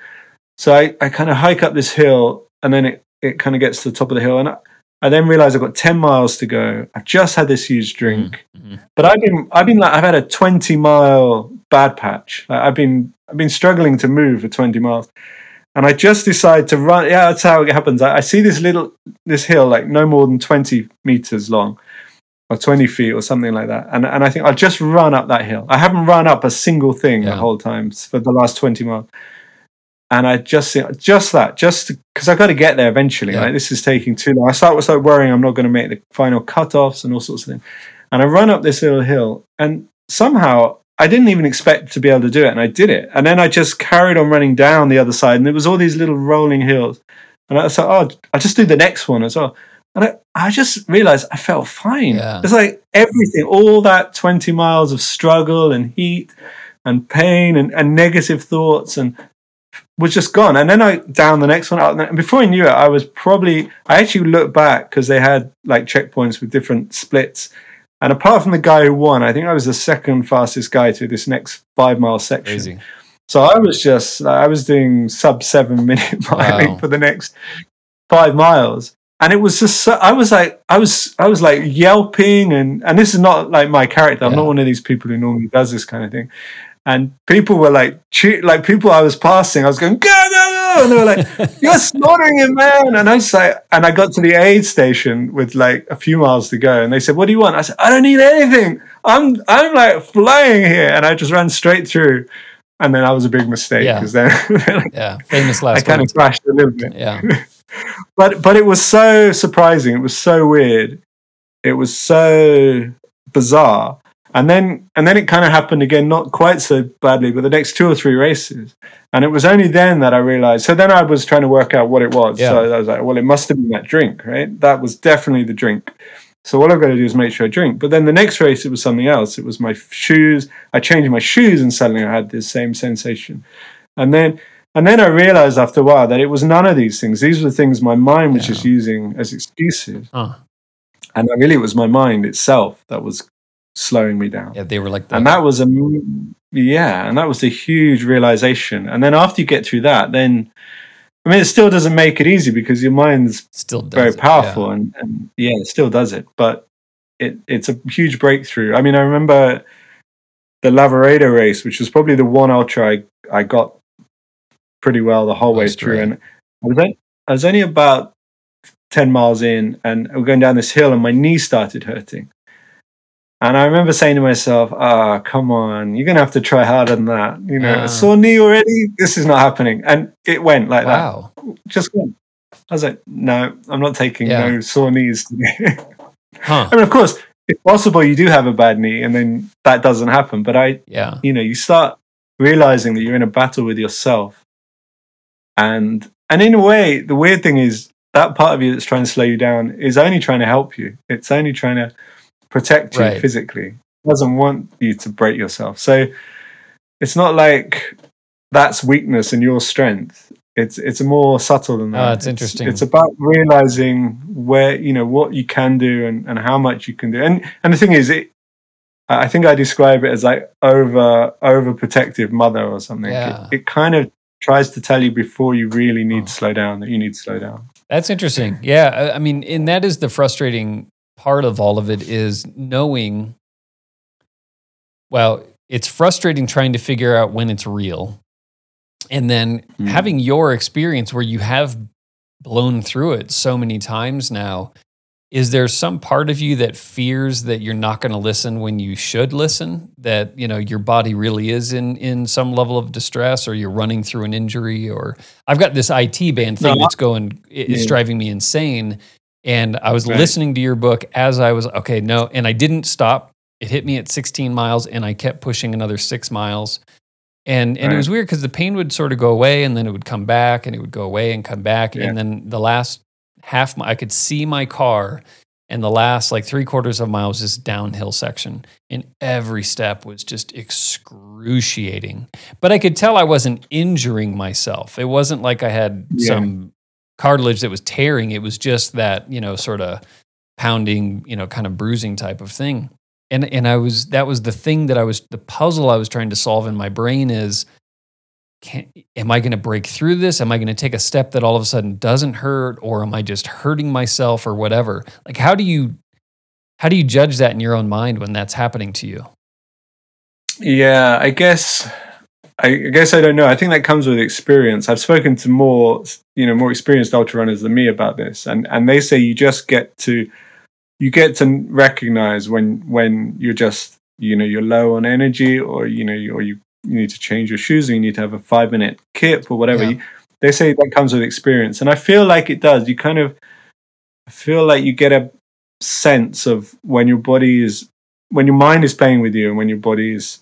so I, I kind of hike up this hill, and then it, it kind of gets to the top of the hill, and I, I then realize I've got ten miles to go. I've just had this huge drink, mm-hmm. but I've been I've been like I've had a twenty mile bad patch. Like I've been I've been struggling to move for twenty miles, and I just decide to run. Yeah, that's how it happens. I, I see this little this hill like no more than twenty meters long, or twenty feet or something like that, and and I think I'll just run up that hill. I haven't run up a single thing yeah. the whole time for the last twenty miles. And I just, just that, just because I've got to get there eventually. Yeah. Like, this is taking too long. I start, start worrying I'm not going to make the final cutoffs and all sorts of things. And I run up this little hill, and somehow I didn't even expect to be able to do it, and I did it. And then I just carried on running down the other side, and there was all these little rolling hills. And I thought, like, oh, I'll just do the next one as well. And I, I just realized I felt fine. Yeah. It's like everything, all that twenty miles of struggle and heat and pain and, and negative thoughts and was just gone. And then I down the next one, and before I knew it, I was probably I actually looked back because they had like checkpoints with different splits, and apart from the guy who won, I think I was the second fastest guy through this next five mile section. Crazy. So I was just I was doing sub seven minute miling wow. for the next five miles, and it was just I was like I was I was like yelping, and and this is not like my character. I'm yeah. not one of these people who normally does this kind of thing. And people were like, che- like people I was passing, I was going, go, go, go. And they were like, you're slaughtering him, man. And I was like, and I got to the aid station with like a few miles to go. And they said, what do you want? I said, I don't need anything. I'm I'm like flying here. And I just ran straight through. And then that was a big mistake. Because yeah. then like, yeah. Famous last I kind point. Of crashed a little bit. Yeah. but But it was so surprising. It was so weird. It was so bizarre. And then and then it kind of happened again, not quite so badly, but the next two or three races. And it was only then that I realized. So then I was trying to work out what it was. Yeah. So I was like, well, it must have been that drink, right? That was definitely the drink. So what I've got to do is make sure I drink. But then the next race, it was something else. It was my shoes. I changed my shoes, and suddenly I had this same sensation. And then and then I realized after a while that it was none of these things. These were the things my mind was yeah. just using as excuses. Huh. And really it was my mind itself that was slowing me down. Yeah, they were like that. And that was a yeah, and that was a huge realization. And then after you get through that, then I mean, it still doesn't make it easy because your mind's still very it, powerful, yeah. And, and yeah, it still does it. But it it's a huge breakthrough. I mean, I remember the Lavaredo race, which was probably the one ultra I I got pretty well the whole way through, and I was only, I was only about ten miles in, and we're going down this hill, and my knee started hurting. And I remember saying to myself, ah, oh, come on, you're going to have to try harder than that. You know, yeah. sore knee already? This is not happening. And it went like wow. that. Wow. Just went. I was like, no, I'm not taking yeah. no sore knees today. huh. I mean, of course, if possible, you do have a bad knee and then that doesn't happen. But I, yeah. you know, you start realizing that you're in a battle with yourself. And and in a way, the weird thing is that part of you that's trying to slow you down is only trying to help you. It's only trying to protect you right. physically. It doesn't want you to break yourself. So it's not like that's weakness and your strength. It's it's more subtle than that. Oh, it's interesting. It's, it's about realizing where you know what you can do and, and how much you can do. And and the thing is, it I think I describe it as like over overprotective mother or something. Yeah. It, it kind of tries to tell you before you really need oh. to slow down that you need to slow down. That's interesting. Yeah, I mean, and that is the frustrating part of all of it is knowing, well, it's frustrating trying to figure out when it's real. And then mm. having your experience where you have blown through it so many times now, is there some part of you that fears that you're not going to listen when you should listen? That, you know, your body really is in in some level of distress, or you're running through an injury, or I've got this I T band thing no, that's going, it's yeah. driving me insane. And I was right. listening to your book as I was, okay, no, and I didn't stop. It hit me at sixteen miles, and I kept pushing another six miles. And and right. it was weird because the pain would sort of go away, and then it would come back, and it would go away and come back. Yeah. And then the last half, I could see my car And the last like three quarters of a mile was this downhill section. And every step was just excruciating. But I could tell I wasn't injuring myself. It wasn't like I had yeah. some cartilage that was tearing. It was just that, you know, sort of pounding, you know, kind of bruising type of thing. And and I was, that was the thing that I was, the puzzle I was trying to solve in my brain is, can, am I going to break through this? Am I going to take a step that all of a sudden doesn't hurt, or am I just hurting myself or whatever? Like, how do you, how do you judge that in your own mind when that's happening to you? Yeah, I guess, I guess I don't know. I think that comes with experience. I've spoken to more, you know, more experienced ultra runners than me about this. And, and they say you just get to, you get to recognize when, when you're just, you know, you're low on energy, or, you know, you, or you, you need to change your shoes, or you need to have a five minute kip or whatever. Yeah. They say that comes with experience. And I feel like it does. You kind of I feel like you get a sense of when your body is, when your mind is playing with you and when your body is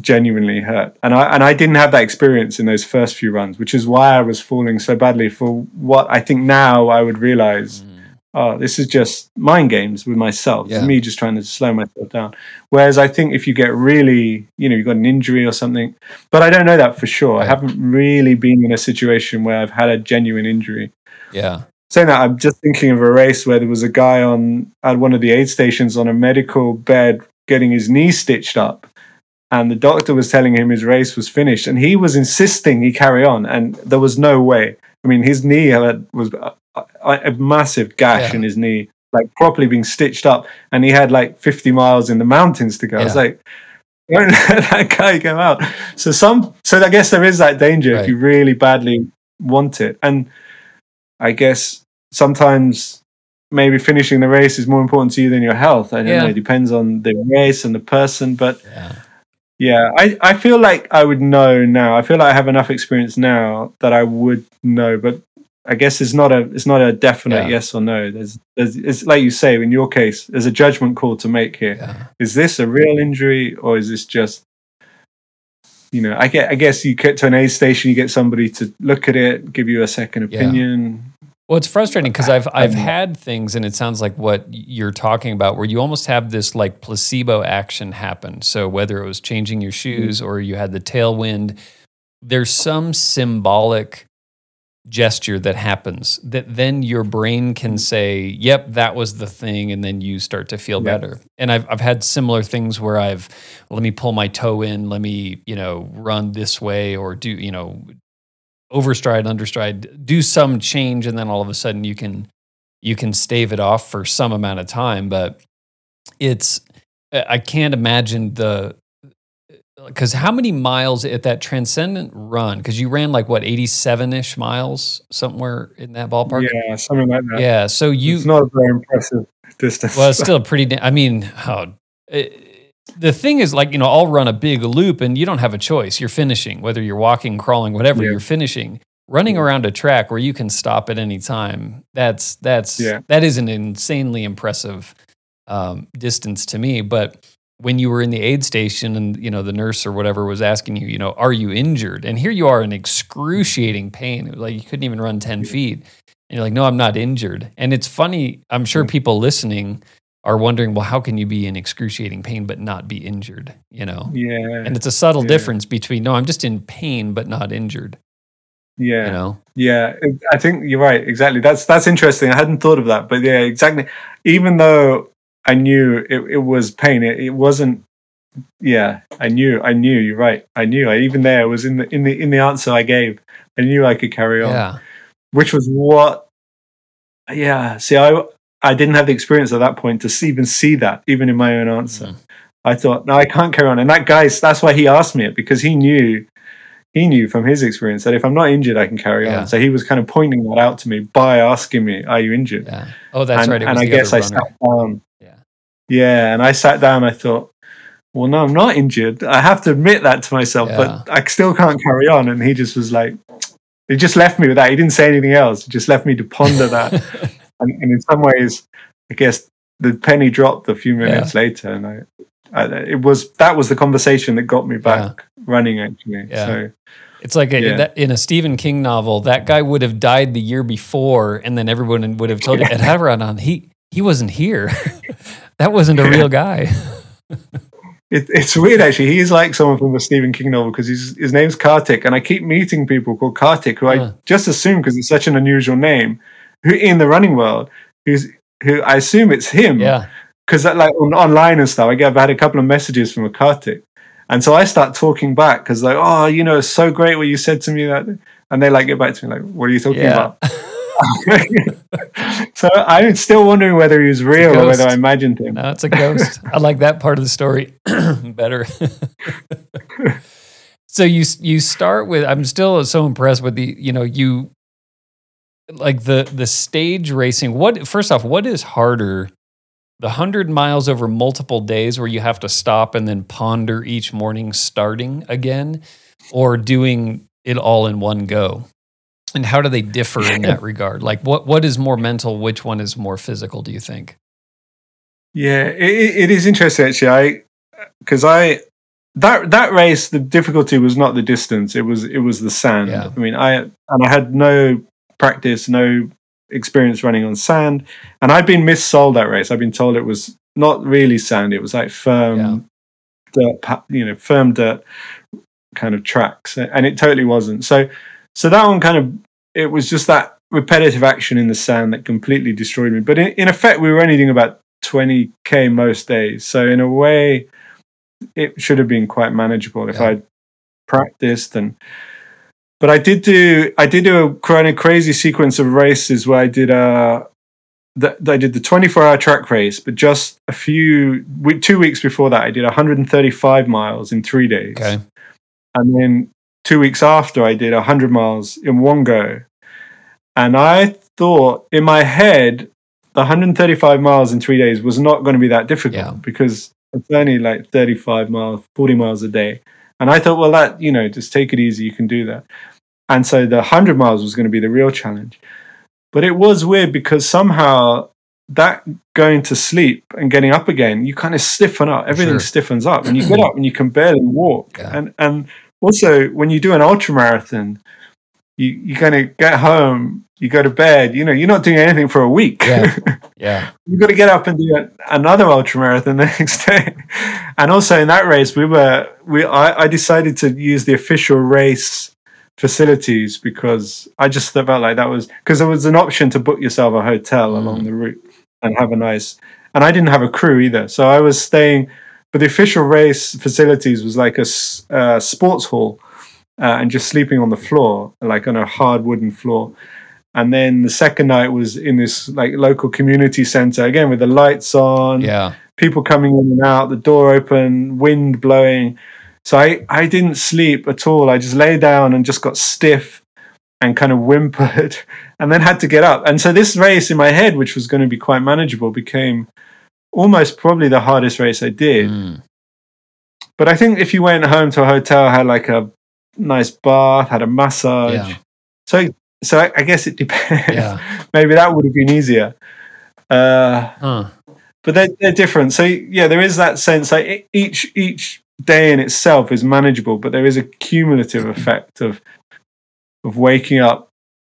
genuinely hurt. And I, and I didn't have that experience in those first few runs, which is why I was falling so badly for what I think now I would realize. Mm. Oh, this is just mind games with myself. Yeah. It's me just trying to slow myself down. Whereas I think if you get really, you know, you've got an injury or something, but I don't know that for sure. Right. I haven't really been in a situation where I've had a genuine injury. Yeah. Saying that, I'm just thinking of a race where there was a guy on at one of the aid stations on a medical bed getting his knee stitched up, and the doctor was telling him his race was finished, and he was insisting he carry on, and there was no way. I mean, his knee had, was a, a massive gash yeah. in his knee, like properly being stitched up, and he had like fifty miles in the mountains to go. Yeah. I was like, don't let that guy go out. So some, so I guess there is that danger right. if you really badly want it. And I guess sometimes maybe finishing the race is more important to you than your health. I don't yeah. know. It depends on the race and the person, but yeah. Yeah, I, I feel like I would know now. I feel like I have enough experience now that I would know, but I guess it's not a it's not a definite yeah. yes or no. There's, there's it's like you say, in your case, there's a judgment call to make here. Yeah. Is this a real injury, or is this just, you know, I get I guess you get to an aid station, you get somebody to look at it, give you a second opinion. Yeah. Well, it's frustrating because I've I've had things, and it sounds like what you're talking about, where you almost have this like placebo action happen. So whether it was changing your shoes or you had the tailwind, there's some symbolic gesture that happens that then your brain can say, "Yep, that was the thing," and then you start to feel yeah. better. And I've I've had similar things where I've let me pull my toe in, let me you know run this way, or do you know. overstride, understride, do some change, and then all of a sudden you can you can stave it off for some amount of time. But it's I can't imagine the because how many miles at that transcendent run? Because you ran like what eighty-seven-ish miles somewhere in that ballpark. Yeah, something like that. Yeah, so you it's not a very impressive distance. Well, it's still a pretty. I mean, oh. It, The thing is, like, you know, I'll run a big loop and you don't have a choice. You're finishing, whether you're walking, crawling, whatever, yeah. you're finishing. Running around a track where you can stop at any time, that's, that's, yeah. that is an insanely impressive um, distance to me. But when you were in the aid station and, you know, the nurse or whatever was asking you, you know, are you injured? And here you are in excruciating pain. It was like you couldn't even run ten yeah. feet. And you're like, no, I'm not injured. And it's funny, I'm sure people listening are wondering, well, how can you be in excruciating pain but not be injured, you know? Yeah. And it's a subtle yeah. difference between, no, I'm just in pain but not injured. Yeah. You know? Yeah. I think you're right. Exactly. That's that's interesting. I hadn't thought of that. But yeah, exactly. Even though I knew it, it was pain, it, it wasn't, yeah, I knew, I knew, you're right. I knew, I even there was in the, in the, in the answer I gave, I knew I could carry on, yeah. which was what, yeah. See, I, I didn't have the experience at that point to see, even see that, even in my own answer. Mm. I thought, no, I can't carry on. And that guy, that's why he asked me it, because he knew, he knew from his experience that if I'm not injured, I can carry yeah. on. So he was kind of pointing that out to me by asking me, "Are you injured?" Yeah. Oh, that's and, right. It was and I guess I sat down. Yeah. Yeah, and I sat down. I thought, well, no, I'm not injured. I have to admit that to myself, yeah. but I still can't carry on. And he just was like, he just left me with that. He didn't say anything else. He just left me to ponder that. And in some ways, I guess the penny dropped a few minutes yeah. later, and I, I, it was that was the conversation that got me back yeah. running. Actually, yeah. so it's like a, yeah. that, in a Stephen King novel, that guy would have died the year before, and then everyone would have told you, Adharanand, he he wasn't here. That wasn't a real guy. It, it's weird, actually. He's like someone from a Stephen King novel because his name's Kartik, and I keep meeting people called Kartik, who uh. I just assume, because it's such an unusual name, who in the running world, who's who I assume it's him. Yeah. Because like on, online and stuff, I get, I've had a couple of messages from a Kartik. And so I start talking back because like, oh, you know, it's so great what you said to me that day. And they like get back to me like, what are you talking yeah. about? So I'm still wondering whether he was real or whether I imagined him. No, it's a ghost. I like that part of the story better. So you you start with, I'm still so impressed with the, you know, you like the the stage racing. What first off, what is harder? The one hundred miles over multiple days where you have to stop and then ponder each morning starting again, or doing it all in one go? And how do they differ in that regard? Like, what, what is more mental? Which one is more physical, do you think? Yeah, it, it is interesting, actually. I because I that that race, the difficulty was not the distance; it was it was the sand. Yeah. I mean, I and I had no practice, no experience running on sand, and I'd been missold that race. I've been told it was not really sand; it was like firm yeah. dirt, you know, firm dirt kind of tracks, and it totally wasn't. So. So that one kind of, it was just that repetitive action in the sand that completely destroyed me. But in, in effect, we were only doing about twenty K most days. So in a way, it should have been quite manageable if yeah. I'd practiced. And But I did do, I did do a kind of crazy sequence of races where I did a, the, I did the twenty-four hour track race, but just a few, two weeks before that, I did one hundred thirty-five miles in three days. Okay. And then two weeks after, I did one hundred miles in one go. And I thought, in my head, one hundred thirty-five miles in three days was not going to be that difficult yeah. because it's only like thirty-five miles, forty miles a day. And I thought, well, that, you know, just take it easy. You can do that. And so the one hundred miles was going to be the real challenge. But it was weird because somehow that going to sleep and getting up again, you kind of stiffen up. Everything sure. stiffens up. And you get up and you can barely walk. Yeah. And, and, Also, when you do an ultramarathon, you, you kind of get home, you go to bed, you know, you're not doing anything for a week. Yeah. yeah. You've got to get up and do another ultramarathon the next day. And also in that race, we were, we I, I decided to use the official race facilities because I just felt like that was, because there was an option to book yourself a hotel mm. along the route and have a nice, and I didn't have a crew either. So I was staying. But the official race facilities was like a uh, sports hall uh, and just sleeping on the floor, like on a hard wooden floor. And then the second night was in this like local community center, again, with the lights on, yeah. people coming in and out, the door open, wind blowing. So I, I didn't sleep at all. I just lay down and just got stiff and kind of whimpered and then had to get up. And so this race in my head, which was going to be quite manageable, became almost probably the hardest race I did. Mm. But I think if you went home to a hotel, had like a nice bath, had a massage. Yeah. So so I, I guess it depends. Yeah. Maybe that would have been easier. Uh, huh. But they're, they're different. So yeah, there is that sense like each each day in itself is manageable, but there is a cumulative effect of of waking up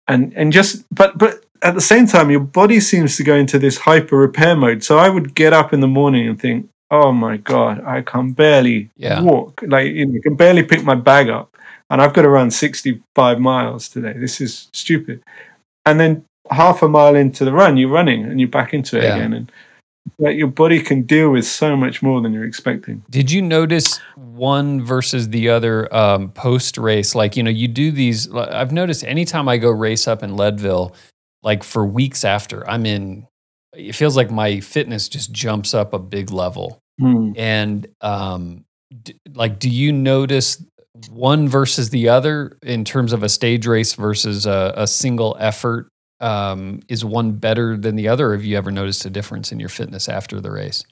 and, and just, but, but, at the same time, your body seems to go into this hyper repair mode. So I would get up in the morning and think, oh my God, I can barely yeah. walk. Like, you know, I can barely pick my bag up and I've got to run sixty-five miles today. This is stupid. And then half a mile into the run, you're running and you're back into it yeah. again. And like, your body can deal with so much more than you're expecting. Did you notice one versus the other um, post race? Like, you know, you do these, I've noticed anytime I go race up in Leadville, like for weeks after, I'm in, it feels like my fitness just jumps up a big level. Mm. And um, d- like, do you notice one versus the other in terms of a stage race versus a, a single effort? Um, is one better than the other? Or have you ever noticed a difference in your fitness after the race?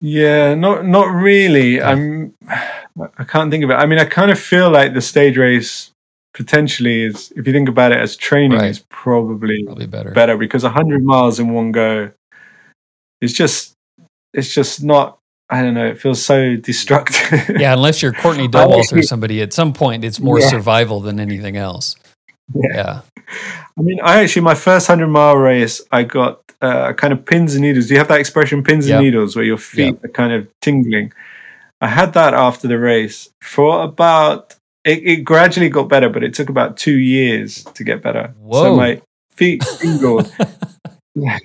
Yeah, not not really. Okay. I'm, I can't think of it. I mean, I kind of feel like the stage race potentially is, if you think about it as training, right. is probably, probably better. better because one hundred miles in one go is just, it's just not, I don't know, it feels so destructive. Yeah, unless you're Courtney Dauwalter or somebody, at some point it's more yeah. survival than anything else. Yeah. yeah. I mean, I actually, my first hundred mile race, I got uh, kind of pins and needles. Do you have that expression, pins yep. and needles, where your feet yep. are kind of tingling? I had that after the race for about, it, it gradually got better, but it took about two years to get better. Whoa. So my feet tingled. yeah.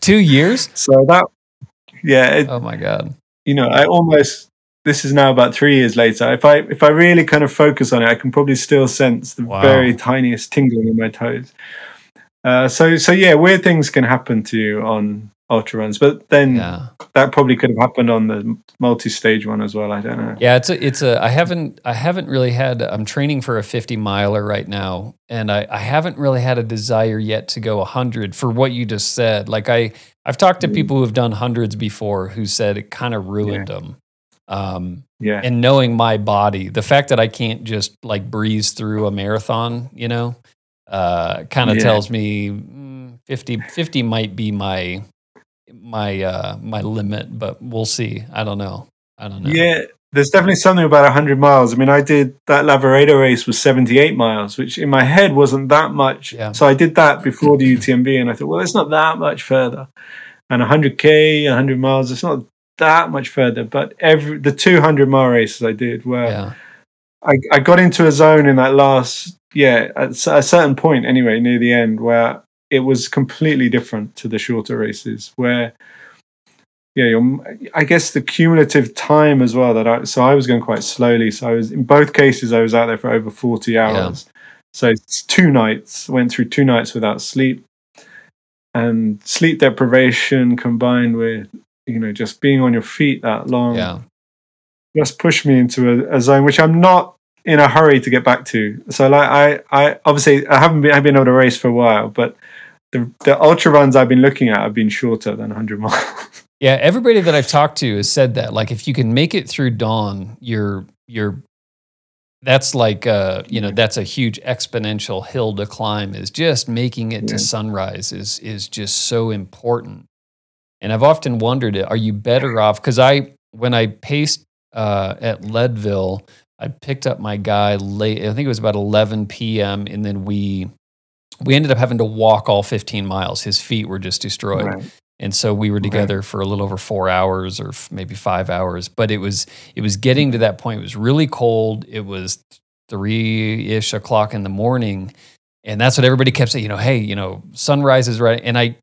Two years? So that, yeah. It, oh my God. You know, I almost... This is now about three years later. If I if I really kind of focus on it, I can probably still sense the wow. very tiniest tingling in my toes. Uh, so so yeah, weird things can happen to you on ultra runs, but then yeah. that probably could have happened on the multi-stage one as well. I don't know. Yeah, it's a, it's a. I haven't I haven't really had. I'm training for a fifty miler right now, and I I haven't really had a desire yet to go a hundred. For what you just said, like I I've talked to people who have done hundreds before who said it kind of ruined yeah. them. Um, yeah. And knowing my body, the fact that I can't just like breeze through a marathon, you know, uh, kind of yeah. tells me mm, fifty, fifty might be my, my, uh, my limit, but we'll see. I don't know. I don't know. Yeah. There's definitely something about a hundred miles. I mean, I did that Lavaredo race was seventy-eight miles, which in my head wasn't that much. Yeah. So I did that before the U T M B and I thought, well, it's not that much further. And a hundred K, a hundred miles, it's not that much further, but every the two hundred mile races I did were yeah. I, I got into a zone in that last yeah at a certain point anyway near the end where it was completely different to the shorter races where yeah you're, I guess the cumulative time as well that I so I was going quite slowly, so I was in both cases I was out there for over forty hours yeah. so it's two nights went through two nights without sleep, and sleep deprivation combined with you know, just being on your feet that long yeah. just pushed me into a, a zone which I'm not in a hurry to get back to. So, like, I, I obviously I haven't been, I've been able to race for a while, but the, the ultra runs I've been looking at have been shorter than a hundred miles. Yeah, everybody that I've talked to has said that. Like, if you can make it through dawn, you're you're that's like uh, you know, that's a huge exponential hill to climb. Is just making it yeah. to sunrise is is just so important. And I've often wondered, are you better off? Because I, when I paced uh, at Leadville, I picked up my guy late. I think it was about eleven p.m. And then we we ended up having to walk all fifteen miles. His feet were just destroyed. Right. And so we were together right. for a little over four hours or maybe five hours. But it was it was getting to that point. It was really cold. It was three-ish o'clock in the morning. And that's what everybody kept saying, you know, hey, you know, sunrise is right. And I...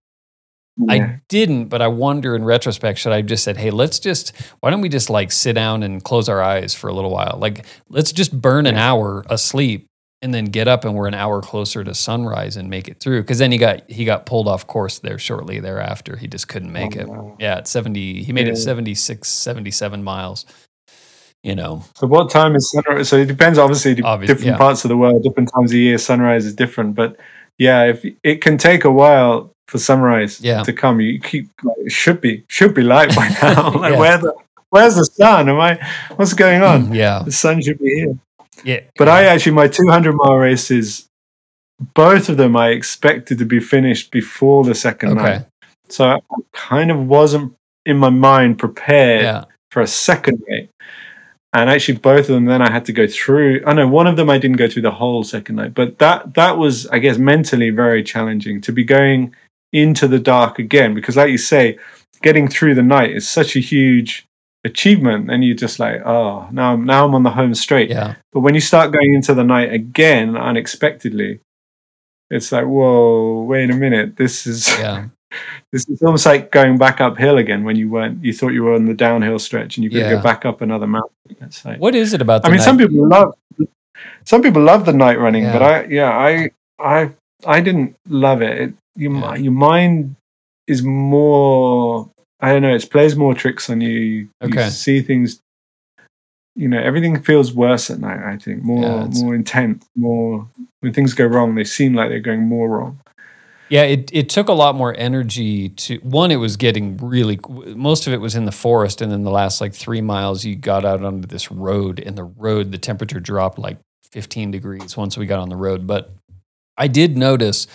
Yeah. I didn't, but I wonder in retrospect, should I have just said, hey, let's just, why don't we just like sit down and close our eyes for a little while? Like, let's just burn an hour asleep and then get up and we're an hour closer to sunrise and make it through. Cause then he got, he got pulled off course there shortly thereafter. He just couldn't make oh, it. Wow. Yeah. At seventy, he made yeah. it seventy-six, seventy-seven miles, you know. So what time is sunrise? So it depends, obviously, Obvi- different yeah. parts of the world, different times of the year, sunrise is different, but yeah, if it can take a while for sunrise yeah. to come, you keep like, it should be should be light by now. Like yeah. where the where's the sun? Am I? What's going on? Yeah, the sun should be here. Yeah, but yeah. I actually my two hundred mile races, both of them I expected to be finished before the second okay. night, so I kind of wasn't in my mind prepared yeah. for a second night. And actually, both of them. Then I had to go through. I know one of them I didn't go through the whole second night, but that that was, I guess, mentally very challenging to be going into the dark again, because like you say, getting through the night is such a huge achievement and you're just like, oh, now I'm, now I'm on the home straight. Yeah. But when you start going into the night again unexpectedly, it's like, whoa, wait a minute. This is yeah. this is almost like going back uphill again when you weren't, you thought you were on the downhill stretch and you could yeah. go back up another mountain. It's like, what is it about the I mean, night? some people love some people love the night running, yeah. but I yeah, I I I didn't love it. it Your, yeah. your mind is more, I don't know, it plays more tricks on you. You, okay. you see things, you know, everything feels worse at night, I think. More yeah, more intense, more, when things go wrong, they seem like they're going more wrong. Yeah, it, it took a lot more energy to, one, it was getting really, most of it was in the forest, and then the last like three miles, you got out onto this road, and the road, the temperature dropped like fifteen degrees once we got on the road. But I did notice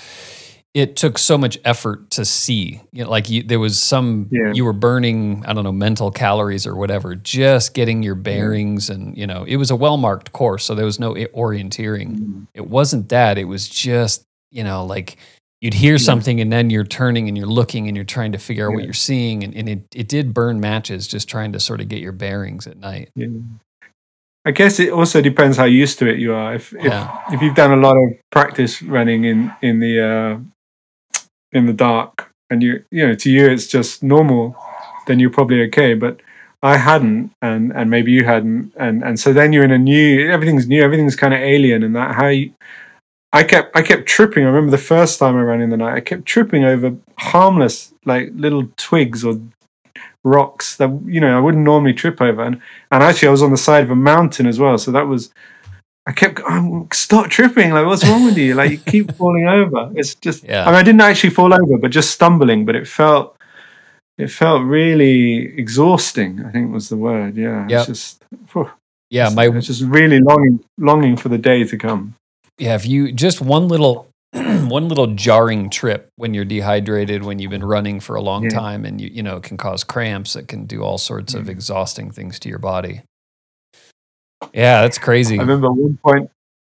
it took so much effort to see. You know, like you, there was some, yeah. you were burning, I don't know, mental calories or whatever, just getting your bearings. Mm-hmm. And, you know, it was a well-marked course, so there was no orienteering. Mm-hmm. It wasn't that. It was just, you know, like you'd hear yeah. something and then you're turning and you're looking and you're trying to figure out yeah. what you're seeing. And, and it, it did burn matches just trying to sort of get your bearings at night. Yeah. I guess it also depends how used to it you are. If if, yeah. if you've done a lot of practice running in in the uh, in the dark, and you you know to you it's just normal, then you're probably okay. But I hadn't, and, and maybe you hadn't, and, and so then you're in a new everything's new, everything's kind of alien, and that how you, I kept I kept tripping. I remember the first time I ran in the night, I kept tripping over harmless like little twigs or rocks that you know I wouldn't normally trip over, and and actually I was on the side of a mountain as well, so that was I kept oh, stop tripping, like what's wrong with you, like you keep falling over. It's just yeah. I mean I didn't actually fall over, but just stumbling, but it felt it felt really exhausting, I think was the word. yeah yep. It's just whew, yeah it's, my it's just really longing longing for the day to come. Yeah if you just one little one little jarring trip when you're dehydrated, when you've been running for a long yeah. time, and you you know it can cause cramps. It can do all sorts mm-hmm. of exhausting things to your body. Yeah, that's crazy. I remember at one point,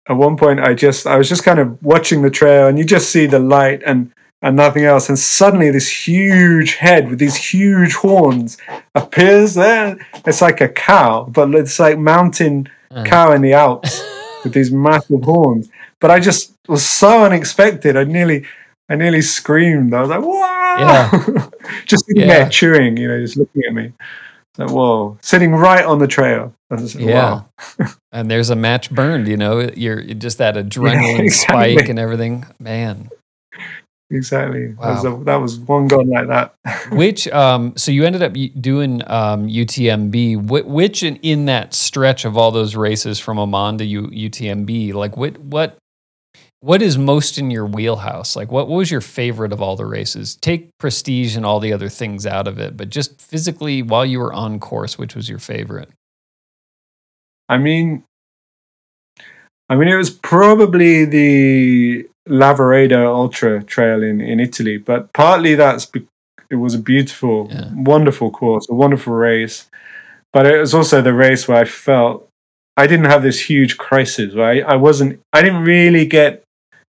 at one point, I just I was just kind of watching the trail, and you just see the light and and nothing else, and suddenly this huge head with these huge horns appears there. It's like a cow, but it's like mountain uh. cow in the Alps with these massive horns. But I just was so unexpected. I nearly, I nearly screamed. I was like, "Wow!" Yeah. just sitting yeah. there chewing, you know, just looking at me. Like, whoa! Sitting right on the trail. I was like, yeah. Wow. And there's a match burned. You know, you're, you're just that adrenaline yeah, exactly. spike and everything, man. Exactly. Wow. That was, a, that was one gone like that. Which, um, so you ended up doing um, U T M B. Wh- which in, in that stretch of all those races from Oman to U- UTMB, like what what. What is most in your wheelhouse? Like, what, what was your favorite of all the races? Take prestige and all the other things out of it, but just physically while you were on course, which was your favorite? I mean, I mean, it was probably the Lavaredo Ultra Trail in, in Italy, but partly that's be- it was a beautiful, yeah. wonderful course, a wonderful race, but it was also the race where I felt I didn't have this huge crisis. Right, I wasn't. I didn't really get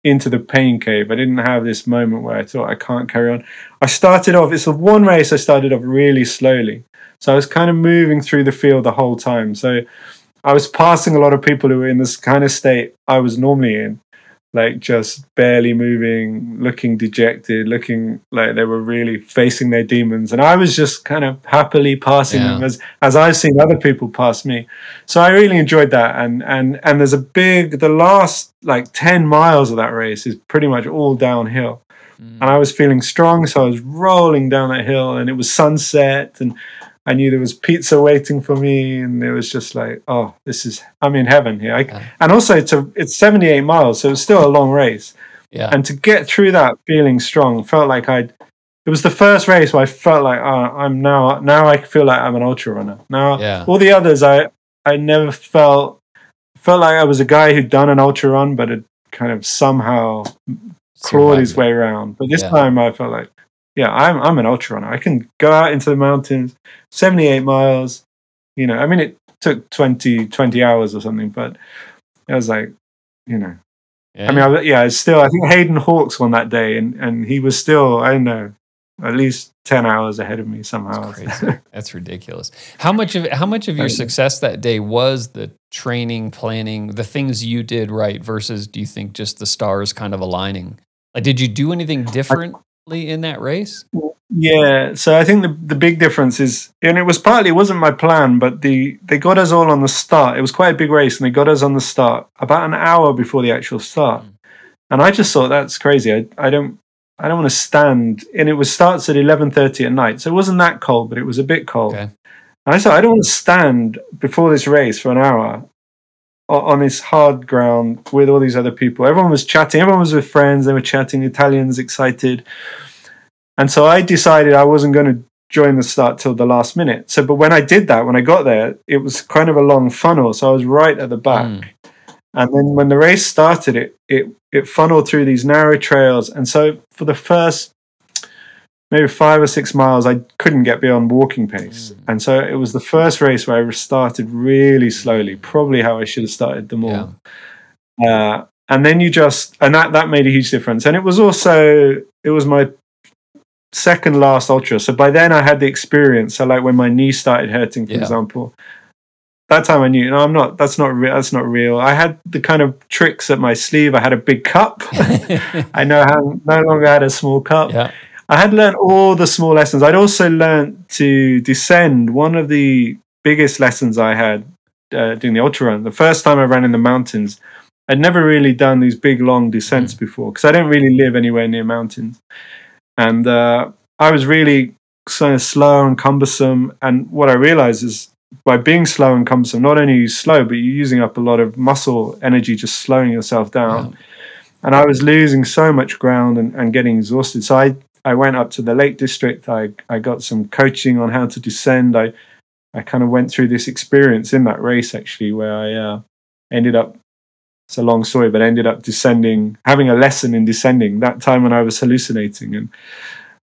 into the pain cave. I didn't have this moment where I thought I can't carry on. I started off, it's the one race I started off really slowly. So I was kind of moving through the field the whole time. So I was passing a lot of people who were in this kind of state I was normally in, like just barely moving, looking dejected, looking like they were really facing their demons. And I was just kind of happily passing yeah. them as, as I've seen other people pass me. So I really enjoyed that. And, and, and there's a big, the last like ten miles of that race is pretty much all downhill. Mm. And I was feeling strong. So I was rolling down that hill and it was sunset and I knew there was pizza waiting for me, and it was just like, oh, this is, I'm in heaven here. I, yeah. And also, it's, a, it's seventy-eight miles, so it's still a long race. Yeah. And to get through that feeling strong, felt like I'd, it was the first race where I felt like, oh, I'm now, now I feel like I'm an ultra runner. Now, yeah. all the others, I, I never felt, felt like I was a guy who'd done an ultra run, but had kind of somehow clawed his way around. But this yeah. time I felt like, yeah, I'm I'm an ultra runner. I can go out into the mountains, seventy-eight miles. You know, I mean, it took twenty hours or something, but I was like, you know, yeah. I mean, I, yeah, it's still, I think Hayden Hawks won that day, and, and he was still, I don't know, at least ten hours ahead of me somehow. That's crazy. That's ridiculous. How much of how much of your success that day was the training, planning, the things you did right versus, do you think, just the stars kind of aligning? Like, did you do anything different? I, in that race? Yeah, so I think the, the big difference is, and it was partly, it wasn't my plan, but the they got us all on the start. It was quite a big race, and they got us on the start about an hour before the actual start. Mm. And I just thought, that's crazy. I, I don't I don't want to stand. And it was starts at eleven thirty at night, so it wasn't that cold, but it was a bit cold. Okay. And I thought, I don't want to stand before this race for an hour on this hard ground with all these other people. Everyone was chatting. Everyone was with friends. They were chatting. Italians excited. And so I decided I wasn't going to join the start till the last minute. So, but when I did that, when I got there, it was kind of a long funnel. So I was right at the back. Mm. And then when the race started, it it it funneled through these narrow trails. And so for the first maybe five or six miles, I couldn't get beyond walking pace. Mm. And so it was the first race where I started really slowly, probably how I should have started them all. Yeah. Uh, and then you just, and that, that made a huge difference. And it was also, it was my second last ultra. So by then I had the experience. So like when my knee started hurting, for yeah. example, that time I knew, no, I'm not, that's not real. That's not real. I had the kind of tricks at my sleeve. I had a big cup. I no, no longer had a small cup. Yeah. I had learned all the small lessons. I'd also learned to descend. One of the biggest lessons I had uh, doing the ultra run, the first time I ran in the mountains, I'd never really done these big, long descents mm. before because I don't really live anywhere near mountains. And uh, I was really kind of slow and cumbersome. And what I realized is by being slow and cumbersome, not only are you slow, but you're using up a lot of muscle energy just slowing yourself down. Yeah. And I was losing so much ground and, and getting exhausted. So I... I went up to the Lake District. I, I got some coaching on how to descend. I I kind of went through this experience in that race, actually, where I uh, ended up, it's a long story, but ended up descending, having a lesson in descending, that time when I was hallucinating. And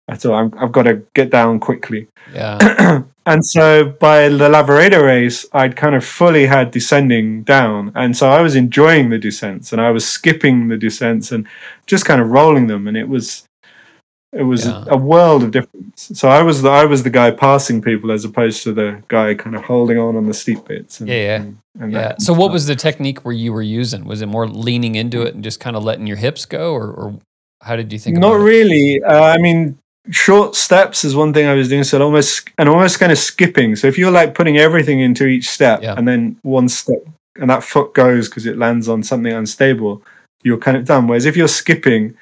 I thought, I'm, I've got to get down quickly. Yeah. And so by the Lavaredo race, I'd kind of fully had descending down. And so I was enjoying the descents and I was skipping the descents and just kind of rolling them. And it was... It was yeah. a world of difference. So I was the I was the guy passing people as opposed to the guy kind of holding on on the steep bits. And, yeah, yeah. And, and yeah. So what was the technique where you were using? Was it more leaning into it and just kind of letting your hips go, or, or how did you think? Not about it? really. Uh, I mean, short steps is one thing I was doing. So almost and almost kind of skipping. So if you're like putting everything into each step, yeah. and then one step, and that foot goes because it lands on something unstable, you're kind of done. Whereas if you're skipping,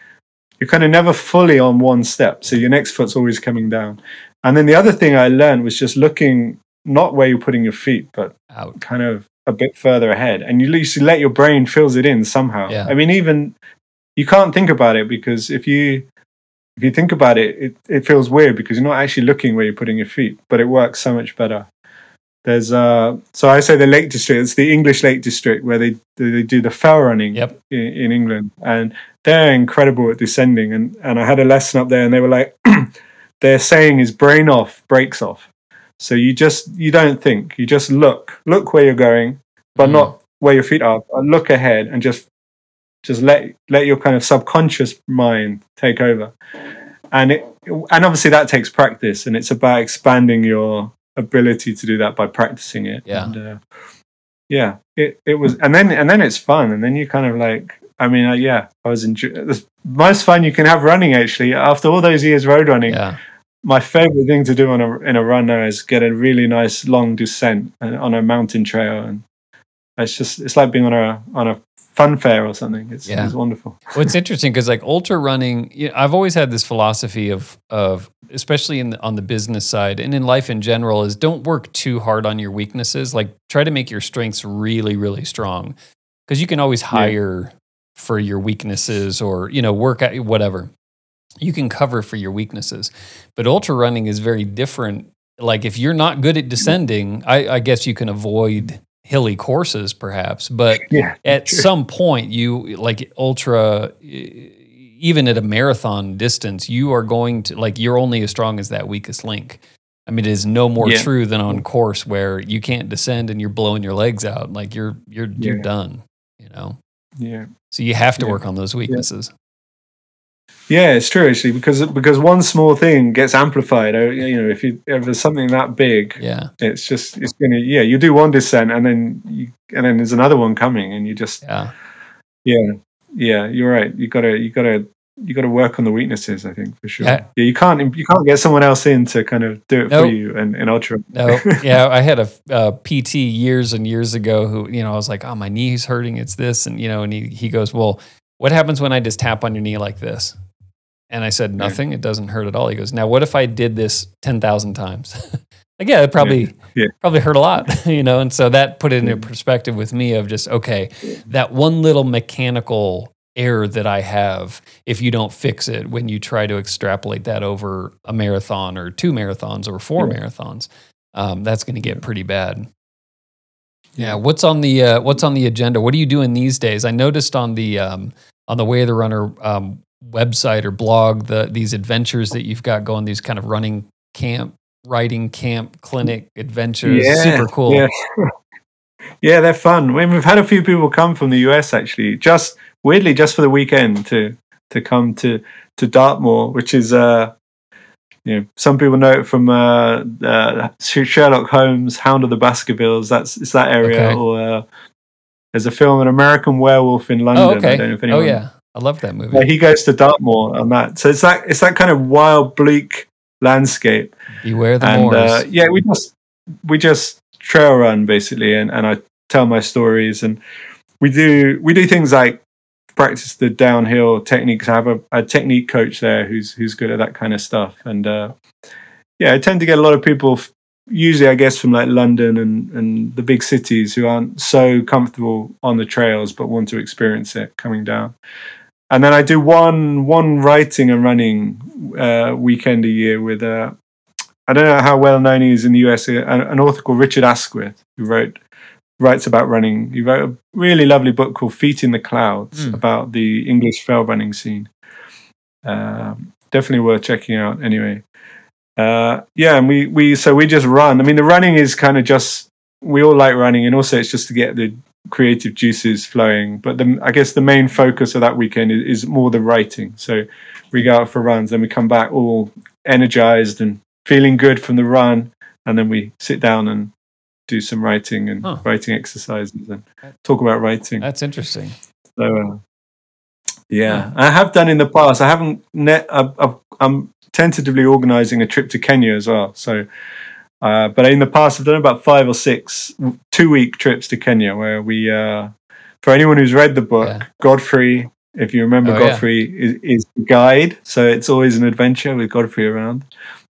you're kind of never fully on one step. So your next foot's always coming down. And then the other thing I learned was just looking, not where you're putting your feet, but out, kind of a bit further ahead. And you let your brain fills it in somehow. Yeah. I mean, even you can't think about it because if you if you think about it, it, it feels weird because you're not actually looking where you're putting your feet, but it works so much better. There's uh, so I say the Lake District. It's the English Lake District where they they do the fell running yep. in, in England, and they're incredible at descending. And, and I had a lesson up there, and they were like, their saying is "brain off, brakes off." So you just you don't think, you just look, look where you're going, but mm. not where your feet are. But look ahead and just just let let your kind of subconscious mind take over. And it and obviously that takes practice, and it's about expanding your ability to do that by practicing it. Yeah. And, uh, yeah. It it was, and then and then it's fun, and then you kind of like. I mean, uh, yeah, I was enjoying the most fun you can have running. Actually, after all those years road running, yeah. my favorite thing to do on a in a run now is get a really nice long descent on a mountain trail, and it's just it's like being on a on a fun fair or something. It's yeah. it's wonderful. Well, it's interesting because like ultra running, you know, I've always had this philosophy of of especially in the, on the business side and in life in general is don't work too hard on your weaknesses. Like try to make your strengths really, really strong because you can always hire yeah. for your weaknesses or, you know, work at whatever. You can cover for your weaknesses, but ultra running is very different. Like if you're not good at descending, I, I guess you can avoid hilly courses perhaps, but yeah, at true. some point you like ultra, even at a marathon distance, you are going to like, you're only as strong as that weakest link. I mean, it is no more yeah. true than on course where you can't descend and you're blowing your legs out. Like you're, you're, yeah. you're done, you know? Yeah. So you have to yeah. work on those weaknesses. Yeah. yeah, it's true actually, because, because one small thing gets amplified. You know, if you, if there's something that big, yeah, it's just, it's going to, yeah, you do one descent and then you, and then there's another one coming and you just, yeah, yeah, yeah you're right. You gotta, you gotta, you gotta work on the weaknesses, I think, for sure. I, yeah. You can't, you can't get someone else in to kind of do it nope. for you and, and ultra. No. Yeah. I had a, a P T years and years ago who, you know, I was like, oh, my knee's hurting. It's this. And, you know, and he, he goes, well, what happens when I just tap on your knee like this? And I said, nothing. Yeah. It doesn't hurt at all. He goes, now what if I did this ten thousand times? Like, yeah, it probably, yeah. Yeah. probably hurt a lot, you know? And so that put it into perspective with me of just, okay, that one little mechanical error that I have, if you don't fix it, when you try to extrapolate that over a marathon or two marathons or four yeah. marathons, um, that's going to get pretty bad. Yeah. What's on the uh, what's on the agenda? What are you doing these days? I noticed on the um, on the Way of the Runner um, website or blog the these adventures that you've got going. These kind of running camp, riding camp, clinic adventures. Yeah, super cool. Yeah. Yeah, they're fun. I mean, we've had a few people come from the U S actually. Just weirdly, just for the weekend to to come to to Dartmoor, which is. Uh, You know, some people know it from uh, uh, Sherlock Holmes, Hound of the Baskervilles. That's it's that area. Okay. Or uh, there's a film, An American Werewolf in London. Oh, okay. I don't know if anyone. Oh yeah, I love that movie. Yeah, he goes to Dartmoor on that. So it's that it's that kind of wild, bleak landscape. Beware the and, moors. Uh, yeah, we just we just trail run basically, and, and I tell my stories, and we do we do things like practice the downhill techniques. I have a, a technique coach there who's who's good at that kind of stuff, and uh yeah I tend to get a lot of people f- usually I guess from like London and and the big cities who aren't so comfortable on the trails but want to experience it coming down. And then I do one one writing and running uh weekend a year with uh I don't know how well known he is in the U S, an, an author called Richard Asquith, who wrote writes about running. He wrote a really lovely book called Feet in the Clouds mm. about the English trail running scene. Um, definitely worth checking out anyway. Uh, yeah, and we, we so we just run. I mean, the running is kind of just, we all like running, and also it's just to get the creative juices flowing. But the, I guess the main focus of that weekend is, is more the writing. So we go out for runs, then we come back all energized and feeling good from the run, and then we sit down and do some writing and huh. writing exercises and talk about writing. That's interesting. So, uh, yeah. yeah, I have done in the past. I haven't. Net, I've, I've, I'm tentatively organising a trip to Kenya as well. So, uh, but in the past, I've done about five or six two-week trips to Kenya, where we, uh, for anyone who's read the book, yeah. Godfrey, if you remember, oh, Godfrey yeah. is, is the guide. So it's always an adventure with Godfrey around.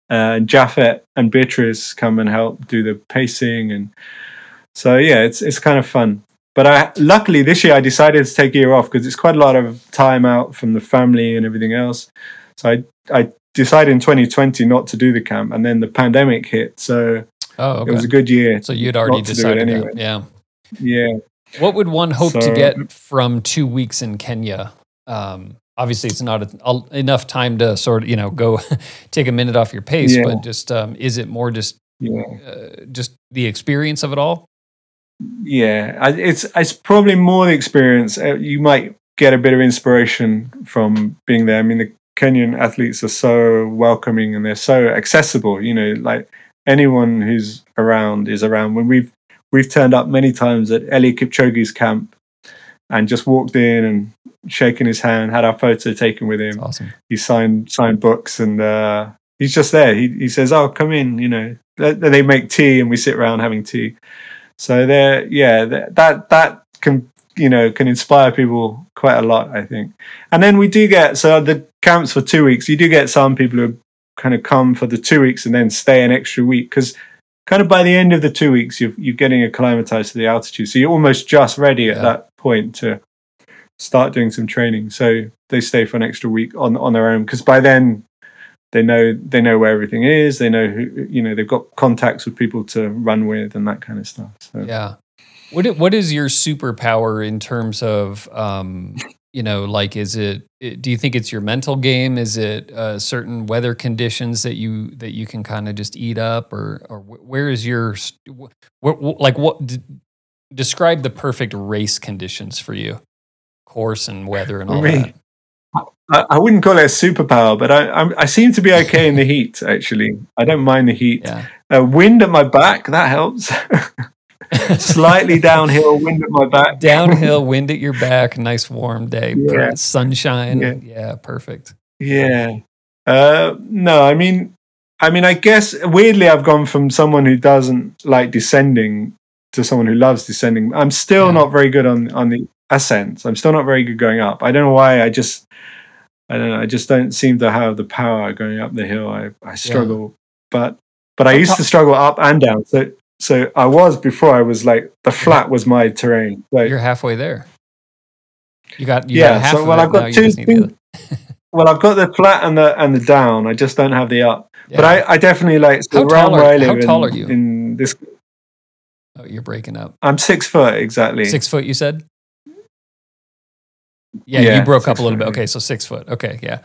Uh, and Jaffet and Beatrice come and help do the pacing, and so yeah, it's it's kind of fun. But I luckily this year I decided to take a year off because it's quite a lot of time out from the family and everything else. So I I decided in twenty twenty not to do the camp, and then the pandemic hit. So oh, okay. It was a good year. So you'd already decided, anyway. That. Yeah, yeah. What would one hope so, to get from two weeks in Kenya? Um, Obviously, it's not a, enough time to sort of, you know, go take a minute off your pace, yeah. but just um, is it more just yeah. uh, just the experience of it all? Yeah, I, it's it's probably more the experience. Uh, you might get a bit of inspiration from being there. I mean, the Kenyan athletes are so welcoming and they're so accessible. You know, like anyone who's around is around. When we've we've turned up many times at Eli Kipchoge's camp and just walked in and shaking his hand, had our photo taken with him. Awesome. He signed signed books, and uh, he's just there. He he says, "Oh, come in," you know. They make tea, and we sit around having tea. So there, yeah, that that can you know can inspire people quite a lot, I think. And then we do get so the camps for two weeks. You do get some people who kind of come for the two weeks and then stay an extra week because kind of by the end of the two weeks, you're you're getting acclimatized to the altitude, so you're almost just ready at yeah. that point to start doing some training. So they stay for an extra week on on their own because by then they know they know where everything is. They know who, you know, they've got contacts with people to run with and that kind of stuff. So yeah, what what is your superpower in terms of um, you know, like is it? Do you think it's your mental game? Is it uh, certain weather conditions that you that you can kind of just eat up, or or where is your wh- wh- like what? D- describe the perfect race conditions for you. Course and weather and all I mean, that. I, I wouldn't call it a superpower, but I, I I seem to be okay in the heat. Actually, I don't mind the heat. Yeah. Uh, wind at my back that helps. Slightly downhill, wind at my back. Downhill, wind at your back. Nice warm day, yeah. sunshine. Yeah. yeah, perfect. Yeah. Uh, no, I mean, I mean, I guess weirdly, I've gone from someone who doesn't like descending to someone who loves descending. I'm still yeah. not very good on on the ascents. I'm still not very good going up. I don't know why. I just, I don't know. I just don't seem to have the power going up the hill. I, I struggle, yeah. but but I used to struggle up and down. So so I was before. I was like the flat was my terrain. Like, you're halfway there. You got you yeah. Got half so well, I've got two. Things, well, I've got the flat and the and the down. I just don't have the up. Yeah. But I, I definitely like. So how tall, are, how tall in, are you? In this. Oh, you're breaking up. I'm six foot, exactly. Six foot, you said? Yeah, yeah you broke up a little foot, bit. Okay, so six foot. Okay, yeah.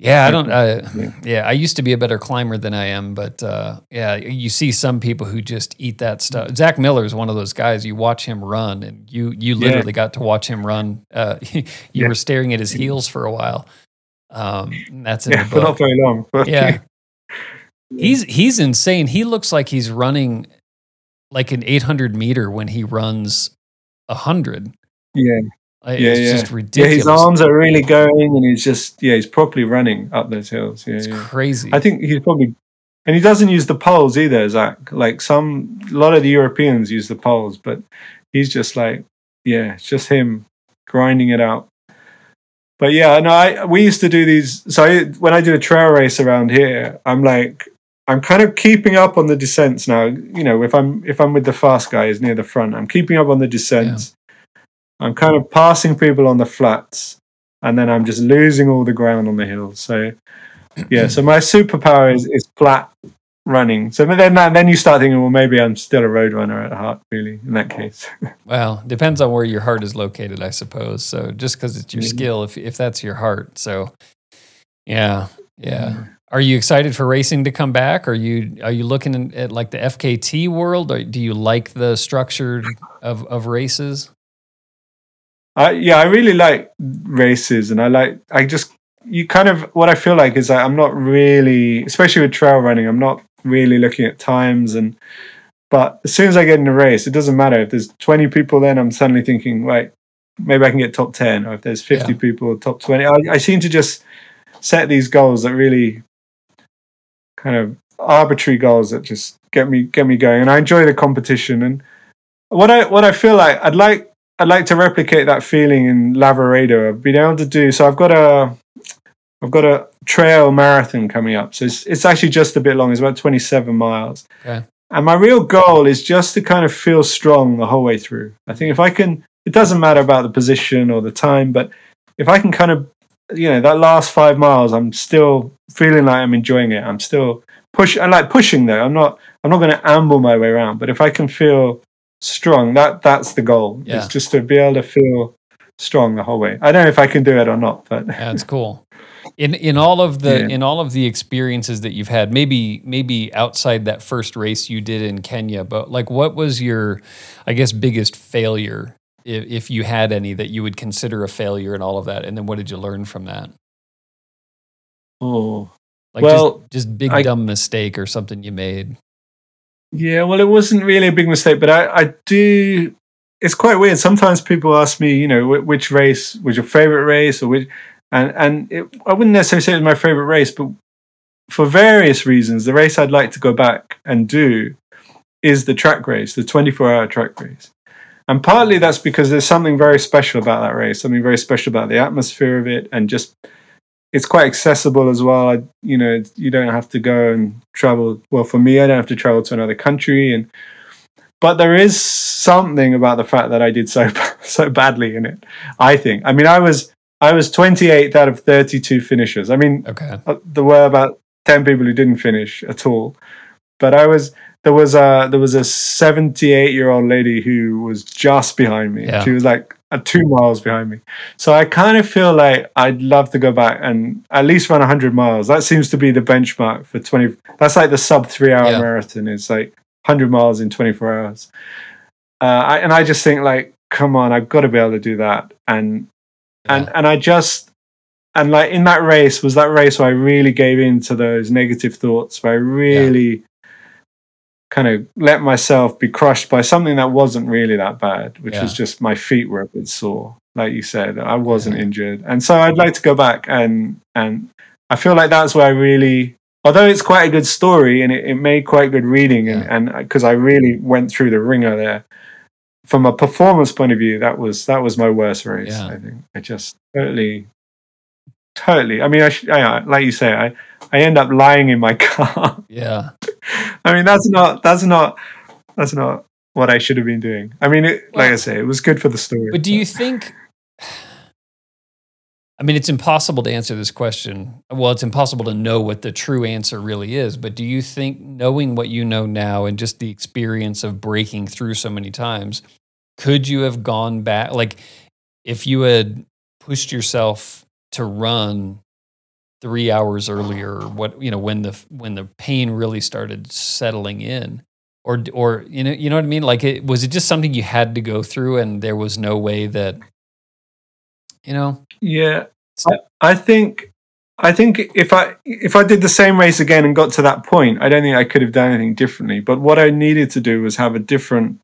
Yeah, I don't, uh, yeah. yeah, I used to be a better climber than I am, but uh, yeah, you see some people who just eat that stuff. Zach Miller is one of those guys. You watch him run, and you you literally yeah. got to watch him run. Uh, you yeah. were staring at his heels for a while. Um, that's in yeah, the book. But not very long. But yeah. He's, he's insane. He looks like he's running like an eight hundred meter when he runs one hundred. Yeah. It's yeah, yeah. just ridiculous. Yeah, his arms are really going, and he's just, yeah, he's properly running up those hills. Yeah, it's yeah. crazy. I think he's probably, and he doesn't use the poles either, Zach. Like some, a lot of the Europeans use the poles, but he's just like, yeah, it's just him grinding it out. But yeah, no, I, we used to do these. So I, when I do a trail race around here, I'm like, I'm kind of keeping up on the descents now. You know, if I'm if I'm with the fast guys near the front, I'm keeping up on the descents. Yeah. I'm kind of passing people on the flats, and then I'm just losing all the ground on the hills. So, yeah, so my superpower is, is flat running. So then then you start thinking, well, maybe I'm still a road runner at heart, really, in that case. Well, depends on where your heart is located, I suppose. So just because it's your mm-hmm. skill, if if that's your heart. So, yeah, yeah. Mm-hmm. Are you excited for racing to come back? Are you are you looking at like the F K T world? Or do you like the structure of, of races? I, yeah, I really like races, and I like, I just, you kind of, what I feel like is that I'm not really, especially with trail running, I'm not really looking at times, and, but as soon as I get in a race, it doesn't matter if there's twenty people then, I'm suddenly thinking, wait, maybe I can get top ten, or if there's fifty yeah. people, top twenty. I, I seem to just set these goals that really kind of arbitrary goals that just get me, get me going, and I enjoy the competition, and what I, what I feel like, I'd like, I'd like to replicate that feeling in Lavaredo. I've been able to do so. I've got a, I've got a trail marathon coming up. So it's it's actually just a bit long. It's about twenty-seven miles. Okay. And my real goal is just to kind of feel strong the whole way through. I think if I can, it doesn't matter about the position or the time, but if I can kind of, you know, that last five miles, I'm still feeling like I'm enjoying it. I'm still push. I like pushing though. I'm not. I'm not going to amble my way around. But if I can feel strong, that that's the goal. Yeah. It's just to be able to feel strong the whole way. I don't know if I can do it or not, but that's yeah, cool. In in all of the yeah. in all of the experiences that you've had, maybe maybe outside that first race you did in Kenya, but like what was your, I guess, biggest failure, if, if you had any that you would consider a failure in all of that, and then what did you learn from that? Oh, like well, just, just big I, dumb mistake or something you made. Yeah, well, it wasn't really a big mistake, but I, I do. It's quite weird. Sometimes people ask me, you know, wh- which race was your favorite race, or which, and and it, I wouldn't necessarily say it was my favorite race, but for various reasons, the race I'd like to go back and do is the track race, the twenty-four hour track race, and partly that's because there's something very special about that race, something very special about the atmosphere of it, and just. It's quite accessible as well. I, you know, you don't have to go and travel. Well, for me, I don't have to travel to another country. And but there is something about the fact that I did so so badly in it. I think. I mean, I was I was twenty-eighth out of thirty-two finishers. I mean, okay. There were about ten people who didn't finish at all. But I was there was a there was a seventy-eight year old lady who was just behind me. Yeah. She was like. Two miles behind me, so I kind of feel like I'd love to go back and at least run one hundred miles. That seems to be the benchmark for twenty. That's like the sub three hour yeah. marathon. It's like one hundred miles in twenty-four hours. Uh, I, and I just think like, come on, I've got to be able to do that. And yeah. and and I just and like in that race was that race where I really gave in to those negative thoughts. Where I really. Yeah. Kind of let myself be crushed by something that wasn't really that bad, which yeah. was just my feet were a bit sore, like you said. I wasn't yeah. injured, and so I'd like to go back and and I feel like that's where I really, although it's quite a good story and it, it made quite good reading, yeah. and because I really went through the ringer there. From a performance point of view, that was that was my worst race. Yeah. I think I just totally, totally. I mean, I, I like you say, I I end up lying in my car. Yeah. I mean, that's not, that's not, that's not what I should have been doing. I mean, it, like I say, it was good for the story. But do you think, I mean, it's impossible to answer this question. Well, it's impossible to know what the true answer really is, but do you think knowing what you know now and just the experience of breaking through so many times, could you have gone back? Like, if you had pushed yourself to run three hours earlier, what, you know, when the, when the pain really started settling in, or, or, you know, you know what I mean? Like, it, was it just something you had to go through and there was no way that, you know? Yeah, I, I think, I think if I, if I did the same race again and got to that point, I don't think I could have done anything differently. But what I needed to do was have a different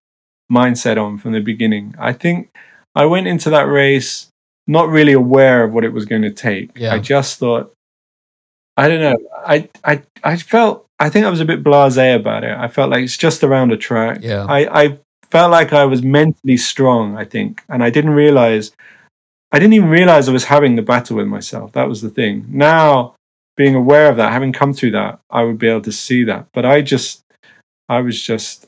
mindset on from the beginning. I think I went into that race not really aware of what it was going to take. Yeah. I just thought, I don't know. I, I, I felt, I think I was a bit blasé about it. I felt like it's just around a track. Yeah. I, I felt like I was mentally strong, I think. And I didn't realize, I didn't even realize I was having the battle with myself. That was the thing. Now, being aware of that, having come through that, I would be able to see that. But I just, I was just,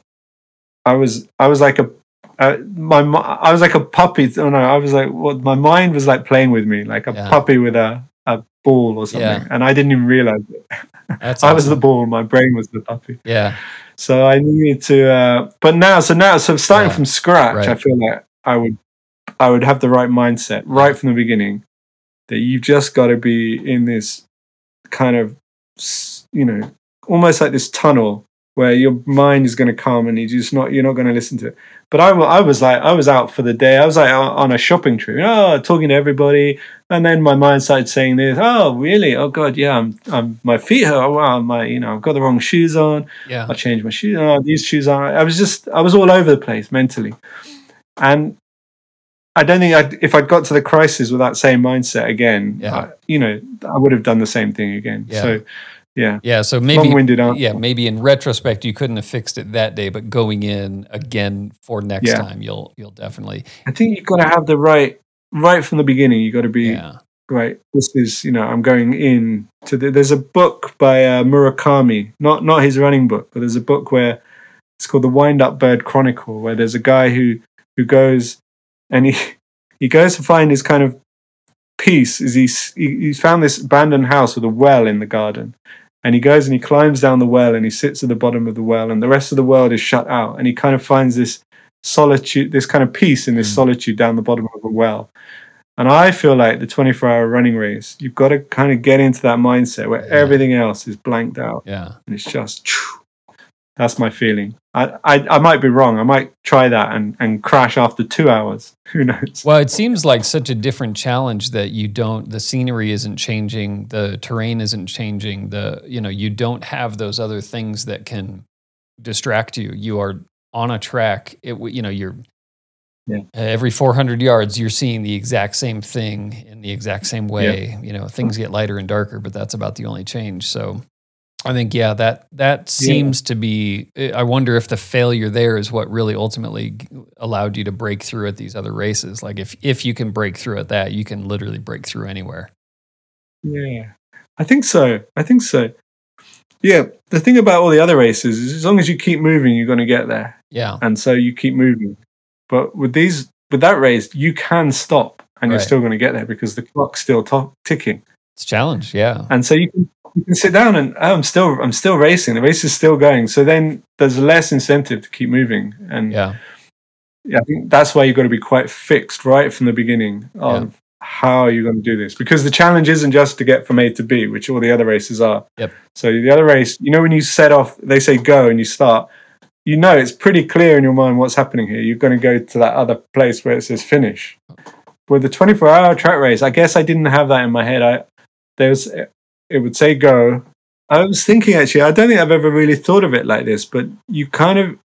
I was, I was like a, Uh, my I was like a puppy. Oh no, I was like, what? Well, my mind was like playing with me, like a yeah. puppy with a, a ball or something, yeah. and I didn't even realize it. That's I awesome. was the ball. My brain was the puppy. Yeah. So I needed to. Uh, but now, so now, so starting yeah. from scratch, right. I feel like I would, I would have the right mindset right from the beginning. That you've just got to be in this kind of, you know, almost like this tunnel, where your mind is going to come and you're just not, you're not going to listen to it. But I, I was like, I was out for the day. I was like on a shopping trip, oh, talking to everybody. And then my mind started saying this, oh, really? Oh God. Yeah. I'm, I'm, my feet hurt. Oh, wow. My, you know, I've got the wrong shoes on. Yeah. I'll change my shoes. Oh, these shoes aren't. I was just, I was all over the place mentally. And I don't think I'd, if I got to the crisis with that same mindset again, yeah. I, you know, I would have done the same thing again. Yeah. So, Yeah. Yeah. So maybe, long-winded answer. yeah, maybe in retrospect, you couldn't have fixed it that day, but going in again for next yeah. time, you'll, you'll definitely, I think you've got to have the right, right from the beginning. You got to be yeah. right. This is, you know, I'm going in to the, there's a book by uh, Murakami, not, not his running book, but there's a book where it's called The Wind Up Bird Chronicle, where there's a guy who, who goes and he, he goes to find his kind of peace. Is he, he's found this abandoned house with a well in the garden. And he goes and he climbs down the well and he sits at the bottom of the well and the rest of the world is shut out. And he kind of finds this solitude, this kind of peace in this mm. solitude down the bottom of a well. And I feel like the twenty-four hour running race, you've got to kind of get into that mindset where yeah. everything else is blanked out. Yeah. And it's just, that's my feeling. I, I I might be wrong. I might try that and, and crash after two hours. Who knows? Well, it seems like such a different challenge that you don't, the scenery isn't changing, the terrain isn't changing, the, you know, you don't have those other things that can distract you. You are on a track. It, you know, you're yeah. every four hundred yards, you're seeing the exact same thing in the exact same way. Yeah. You know, things get lighter and darker, but that's about the only change. So I think, yeah, that that seems yeah. to be, I wonder if the failure there is what really ultimately allowed you to break through at these other races. Like if, if you can break through at that, you can literally break through anywhere. Yeah, I think so. I think so. Yeah, the thing about all the other races is as long as you keep moving, you're going to get there. Yeah. And so you keep moving. But with these, with that race, you can stop and right. you're still going to get there because the clock's still t- ticking. It's a challenge, yeah. And so you can you can sit down and oh, I'm still I'm still racing. The race is still going. So then there's less incentive to keep moving. And yeah, yeah I think that's why you've got to be quite fixed right from the beginning of yeah. how you're going to do this. Because the challenge isn't just to get from A to B, which all the other races are. Yep. So the other race, you know, when you set off, they say go and you start, you know, it's pretty clear in your mind what's happening here. You're going to go to that other place where it says finish. With the twenty-four hour track race, I guess I didn't have that in my head. I there was, it would say go. I was thinking actually, I don't think I've ever really thought of it like this, but you kind of,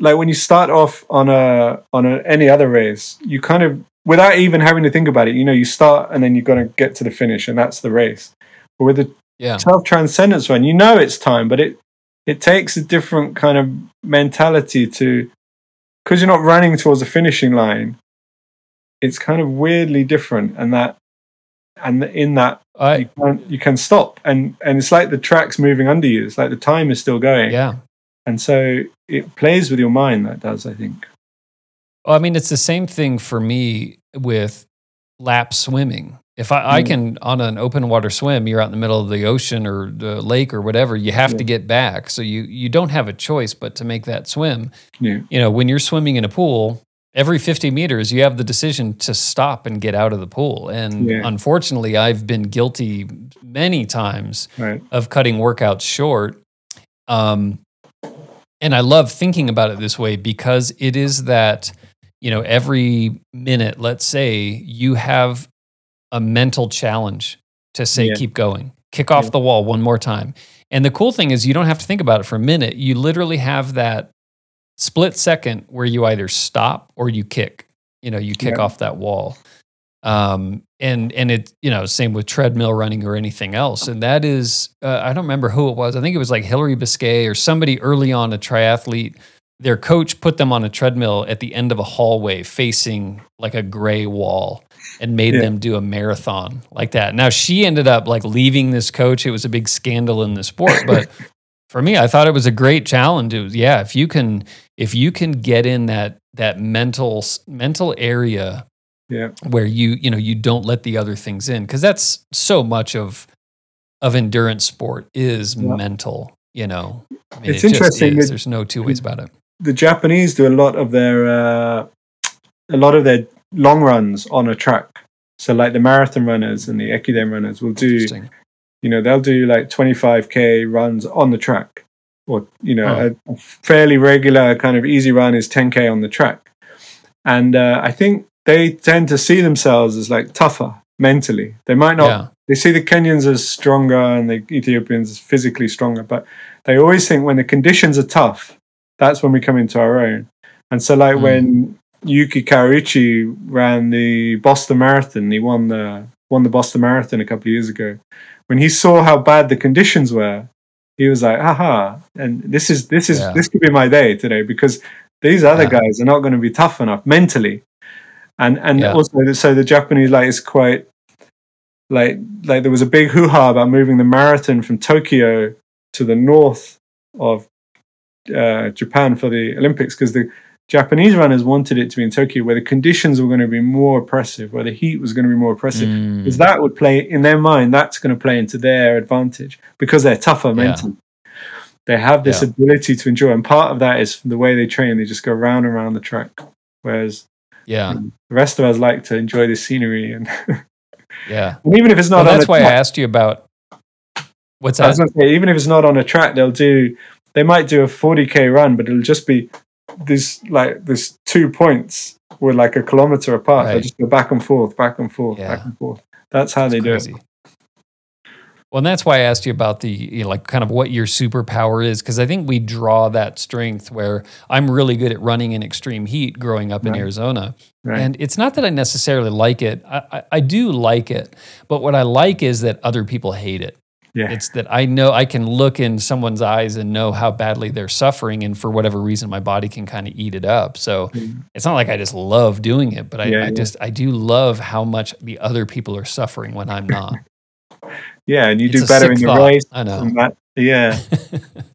like when you start off on a on a, any other race, you kind of, without even having to think about it, you know, you start and then you've got to get to the finish and that's the race. But with the yeah. self-transcendence one, you know it's time, but it, it takes a different kind of mentality to, because you're not running towards a finishing line, it's kind of weirdly different and that, and in that I, you, can, you can stop and, and it's like the track's moving under you. It's like the time is still going. Yeah. And so it plays with your mind, that does, I think. Well, I mean, it's the same thing for me with lap swimming. If I, mm. I can, on an open water swim, you're out in the middle of the ocean or the lake or whatever, you have yeah. to get back. So you you don't have a choice but to make that swim. Yeah. You know, when you're swimming in a pool, every fifty meters, you have the decision to stop and get out of the pool. And yeah. unfortunately, I've been guilty many times right. of cutting workouts short. Um, and I love thinking about it this way because it is that, you know, every minute, let's say, you have a mental challenge to say, yeah. keep going, kick off yeah. the wall one more time. And the cool thing is you don't have to think about it for a minute. You literally have that split second where you either stop or you kick, you know, you kick yeah. off that wall. Um, and, and it, you know, same with treadmill running or anything else. And that is, uh, I don't remember who it was. I think it was like Hillary Biscay or somebody early on, a triathlete, their coach put them on a treadmill at the end of a hallway facing like a gray wall and made yeah. them do a marathon like that. Now she ended up like leaving this coach. It was a big scandal in the sport, but for me, I thought it was a great challenge. It was, yeah, if you can, if you can get in that, that mental, mental area yeah. where you, you know, you don't let the other things in. Cause that's so much of, of endurance sport is yeah. mental, you know, I mean, it's it interesting. It, There's no two ways about it. The Japanese do a lot of their, uh, a lot of their long runs on a track. So like the marathon runners and the Ekiden runners will do, you know, they'll do like twenty-five K runs on the track, or, you know, oh. a, a fairly regular kind of easy run is ten K on the track. And uh, I think they tend to see themselves as like tougher mentally. They might not, yeah. they see the Kenyans as stronger and the Ethiopians as physically stronger, but they always think when the conditions are tough, that's when we come into our own. And so like mm. when Yuki Kawauchi ran the Boston Marathon, he won the won the Boston Marathon a couple of years ago. When he saw how bad the conditions were, he was like, "Aha! And this is this is yeah. this could be my day today because these other yeah. guys are not going to be tough enough mentally." And and yeah. also, so the Japanese like is quite like like there was a big hoo-ha about moving the marathon from Tokyo to the north of uh, Japan for the Olympics because the Japanese runners wanted it to be in Tokyo where the conditions were going to be more oppressive, where the heat was going to be more oppressive. Mm. Because that would play, in their mind, that's going to play into their advantage because they're tougher mentally. Yeah. They have this yeah. ability to endure. And part of that is the way they train. They just go round and round the track. Whereas yeah. you know, the rest of us like to enjoy the scenery. And yeah. And even if it's not well, on that's a why track, I asked you about what's that? I was gonna say, even if it's not on a track, they'll do, they might do a forty K run, but it'll just be this like this two points were like a kilometer apart. Right. They just go back and forth, back and forth, yeah. back and forth. That's how that's they crazy. do it. Well, and that's why I asked you about the, you know, like kind of what your superpower is, because I think we draw that strength where I'm really good at running in extreme heat growing up right. in Arizona. Right. And it's not that I necessarily like it. I, I, I do like it, but what I like is that other people hate it. Yeah. It's that I know I can look in someone's eyes and know how badly they're suffering. And for whatever reason, my body can kind of eat it up. So mm. it's not like I just love doing it, but I, yeah, I yeah. just, I do love how much the other people are suffering when I'm not. yeah. And you it's do better in your race. I know. That, yeah.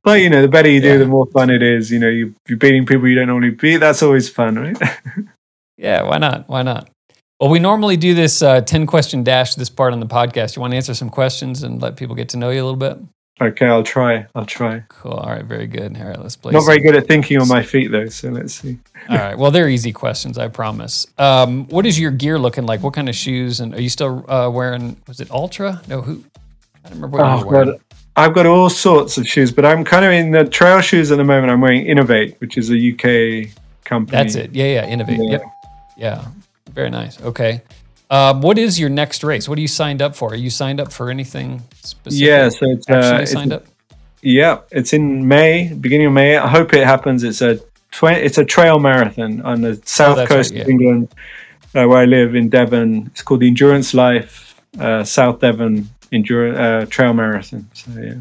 But you know, the better you do, yeah. the more fun it is. You know, you, you're beating people you don't normally beat. That's always fun, right? yeah. Why not? Why not? Well, we normally do this uh, ten-question dash, this part on the podcast. You want to answer some questions and let people get to know you a little bit? Okay, I'll try. I'll try. Cool. All right, very good. All right, let's play. Not very good at thinking on my feet, though, so let's see. All right, well, they're easy questions, I promise. Um, what is your gear looking like? What kind of shoes? And are you still uh, wearing, was it Ultra? No, who? I don't remember what oh, you were wearing. God. I've got all sorts of shoes, but I'm kind of in the trail shoes at the moment. I'm wearing Inov eight, which is a U K company. That's it. Yeah, yeah, Inov eight. Yeah. Yep. Yeah. Very nice. Okay. Um, what is your next race? What are you signed up for? Are you signed up for anything specific? Yeah, so it's, uh, it's signed up. Yeah, it's in May, beginning of May. I hope it happens. It's a tw- it's a trail marathon on the south oh, coast right, yeah. of England, uh, where I live in Devon. It's called the Endurance Life uh, South Devon Endurance uh, Trail Marathon. So yeah.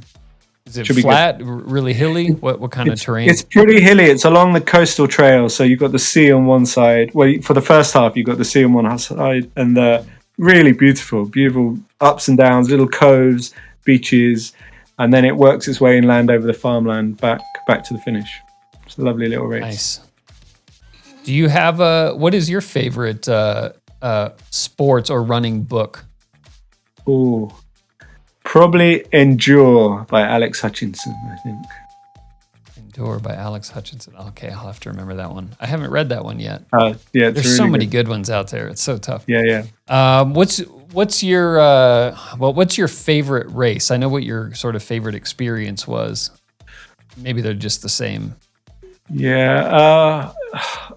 Is it Should flat, really hilly? What what kind it's, of terrain? It's pretty hilly. It's along the coastal trail. So you've got the sea on one side. Well, for the first half, you've got the sea on one side. And the really beautiful, beautiful ups and downs, little coves, beaches. And then it works its way inland over the farmland back back to the finish. It's a lovely little race. Nice. Do you have a, what is your favorite uh, uh, sports or running book? Ooh. Probably Endure by Alex Hutchinson, I think. Endure by Alex Hutchinson. Okay, I'll have to remember that one. I haven't read that one yet. Uh, yeah, There's really so many good. good ones out there. It's so tough. Yeah, yeah. Um, what's what's your uh, well? What's your favorite race? I know what your sort of favorite experience was. Maybe they're just the same. Yeah, uh,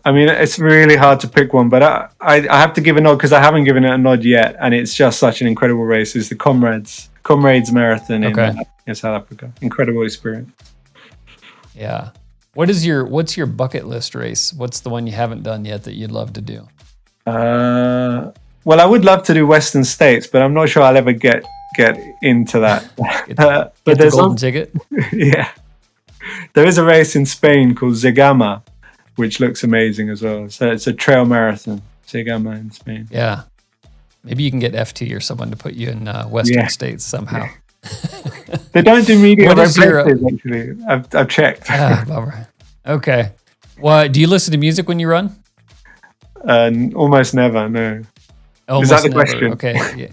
I mean, it's really hard to pick one, but I, I, I have to give a nod because I haven't given it a nod yet, and it's just such an incredible race. It's the Comrades Comrades Marathon in, okay. in South Africa. Incredible experience. Yeah. What is your What's your bucket list race? What's the one you haven't done yet that you'd love to do? Uh, well, I would love to do Western States, but I'm not sure I'll ever get get into that. get the, uh, but get there's the golden a, ticket. Yeah. There is a race in Spain called Zegama, which looks amazing as well. So it's a trail marathon, Zegama in Spain. Yeah. Maybe you can get F T or someone to put you in uh, Western yeah. States somehow. Yeah. They don't do media races, actually. I've, I've checked. Ah, bummer. Okay. Well, do you listen to music when you run? Uh, almost never, no. Almost is that the never. question? Okay, yeah.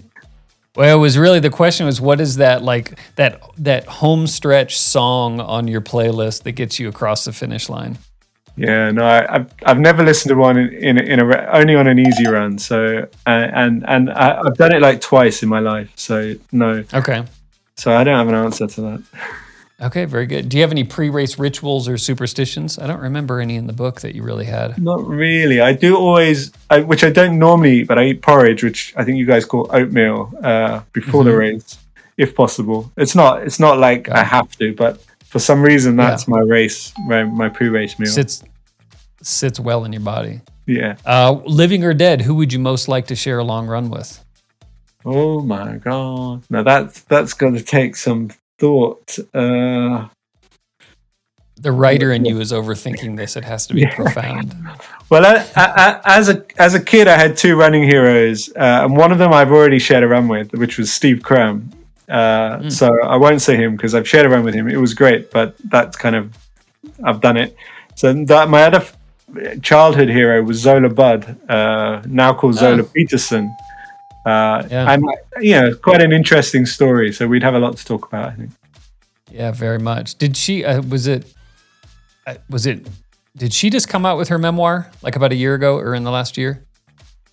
Well, it was really, the question was, what is that like that that home stretch song on your playlist that gets you across the finish line? Yeah, no, I, I've I've never listened to one in in, in a only on an easy run. So uh, and and I, I've done it like twice in my life. So no. Okay. So I don't have an answer to that. Okay, very good. Do you have any pre-race rituals or superstitions? I don't remember any in the book that you really had. Not really. I do always, I, which I don't normally eat, but I eat porridge, which I think you guys call oatmeal, uh, before mm-hmm. the race, if possible. It's not It's not like Got I have to, but for some reason, that's yeah. my race, my, my pre-race meal. Sits, sits well in your body. Yeah. Uh, living or dead, who would you most like to share a long run with? Oh my God. Now that's, that's going to take some... thought. Uh, the writer in you is overthinking this. It has to be yeah. profound. Well, I, I, I, as a as a kid, I had two running heroes, uh, and one of them I've already shared a run with, which was Steve Cram. Uh, mm. So I won't say him because I've shared a run with him. It was great, but that's kind of, I've done it. So that my other childhood hero was Zola Budd, uh, now called Zola oh. Peterson. Uh, yeah. And, you know, quite an interesting story. So we'd have a lot to talk about, I think. Yeah, very much. Did she, uh, was it, uh, was it, did she just come out with her memoir like about a year ago or in the last year?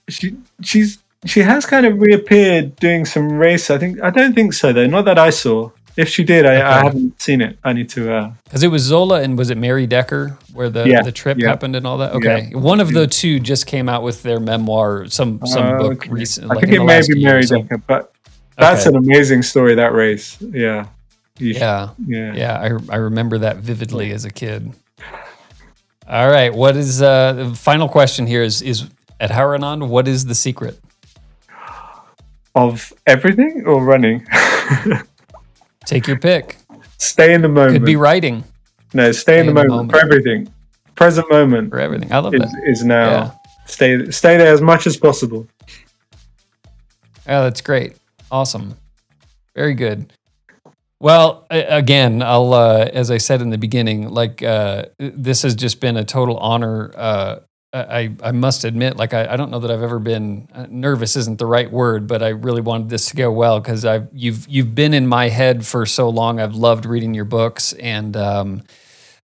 She, she's, she has kind of reappeared doing some race. I think, I don't think so though. Not that I saw. If she did, I, okay. I haven't seen it. I need to, uh, cause it was Zola and was it Mary Decker where the, yeah, the trip yeah. happened and all that? Okay. Yeah. One of the two just came out with their memoir, some, some uh, book okay. recently. I like think it may be Mary Decker, but that's okay. an amazing story, that race. Yeah. You yeah. Should, yeah. Yeah. I I remember that vividly as a kid. All right. What is, uh, the final question here is, is Adharanand, what is the secret? Of everything or running? Take your pick. Stay in the moment. Could be writing. No, stay, stay in, the, in moment the moment for everything. Present moment for everything. I love is, that. Is now. Yeah. Stay, stay there as much as possible. Oh, that's great. Awesome. Very good. Well, again, I'll uh, as I said in the beginning, like uh, this has just been a total honor. Uh, I, I must admit, like, I, I don't know that I've ever been uh, nervous isn't the right word, but I really wanted this to go well because I've you've you've been in my head for so long. I've loved reading your books, and um,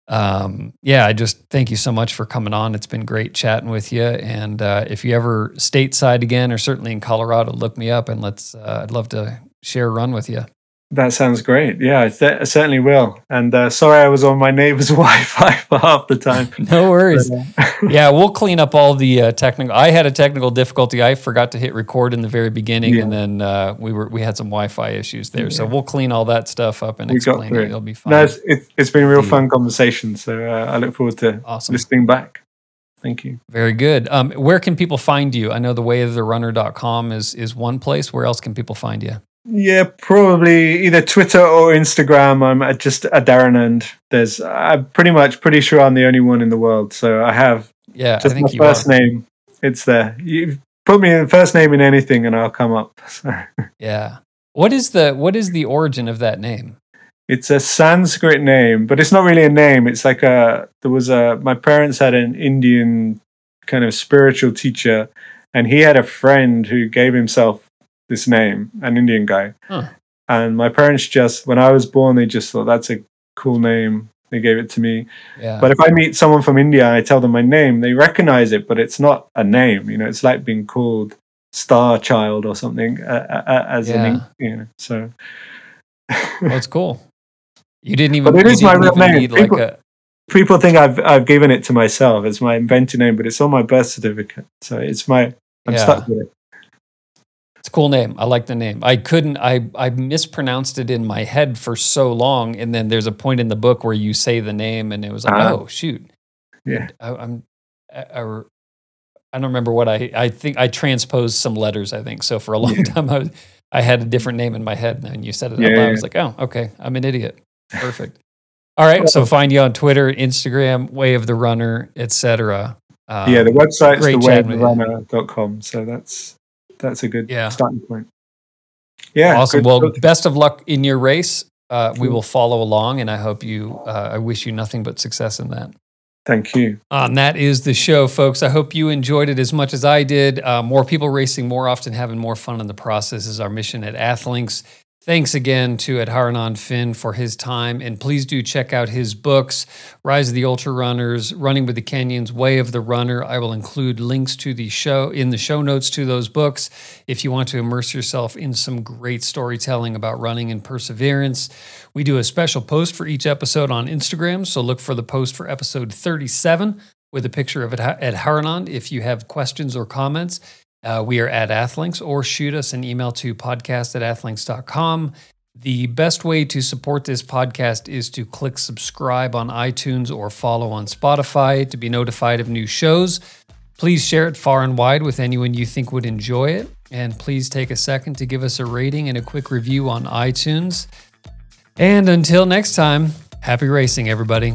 um, yeah, I just thank you so much for coming on. It's been great chatting with you, and uh, if you ever stateside again, or certainly in Colorado, look me up and let's. Uh, I'd love to share a run with you. That sounds great. Yeah, I, th- I certainly will. And uh, sorry I was on my neighbor's Wi-Fi for half the time. No worries. But, uh, yeah, we'll clean up all the uh, technical... I had a technical difficulty. I forgot to hit record in the very beginning, yeah. and then uh, we were we had some Wi-Fi issues there. Yeah. So we'll clean all that stuff up and we explain it. It'll be fun. No, it's, it, it's been a real fun conversation, so uh, I look forward to awesome. listening back. Thank you. Very good. Um, where can people find you? I know the way of the runner dot com is, is one place. Where else can people find you? Yeah, probably either Twitter or Instagram. I'm at just Adharanand. There's, I'm pretty much pretty sure I'm the only one in the world. So I have yeah, just I think my first are. name. It's there. You put me in first name in anything, and I'll come up. So. Yeah. What is the What is the origin of that name? It's a Sanskrit name, but it's not really a name. It's like a there was a my parents had an Indian kind of spiritual teacher, and he had a friend who gave himself this name, an Indian guy. Huh. And my parents just, when I was born, they just thought, that's a cool name. They gave it to me. Yeah. But if I meet someone from India and I tell them my name, they recognize it, but it's not a name. You know, it's like being called Star Child or something uh, uh, as yeah. an, you know, so. Well, it's cool. You didn't even, but it is my real name. People, like a... people think I've I've given it to myself. It's my invented name, but it's on my birth certificate. So it's my, I'm yeah. stuck with it. It's a cool name. I like the name. I couldn't, I, I mispronounced it in my head for so long. And then there's a point in the book where you say the name and it was like, uh, oh, shoot. Yeah. I, I'm, I, I, I don't remember what I, I think I transposed some letters, I think. So for a long yeah. time, I was, I had a different name in my head. And you said it yeah, out loud. Yeah. I was like, oh, okay. I'm an idiot. Perfect. All right. So find you on Twitter, Instagram, Way of the Runner, et cetera. Um, yeah. The website's the way of the runner dot com. So that's, That's a good yeah. starting point. Yeah. Awesome. Good. Well, best of luck in your race. Uh, we will follow along, and I hope you, uh, I wish you nothing but success in that. Thank you. Um, that is the show, folks. I hope you enjoyed it as much as I did. Uh, more people racing more often, having more fun in the process is our mission at Athlinks. Thanks again to Adharanand Finn for his time. And please do check out his books, Rise of the Ultra Runners, Running with the Kenyans, Way of the Runner. I will include links to the show in the show notes to those books if you want to immerse yourself in some great storytelling about running and perseverance. We do a special post for each episode on Instagram, so look for the post for episode thirty-seven with a picture of Adharanand if you have questions or comments. Uh, we are at Athlinks, or shoot us an email to podcast at athlinks dot com. The best way to support this podcast is to click subscribe on iTunes or follow on Spotify to be notified of new shows. Please share it far and wide with anyone you think would enjoy it. And please take a second to give us a rating and a quick review on iTunes. And until next time, happy racing, everybody.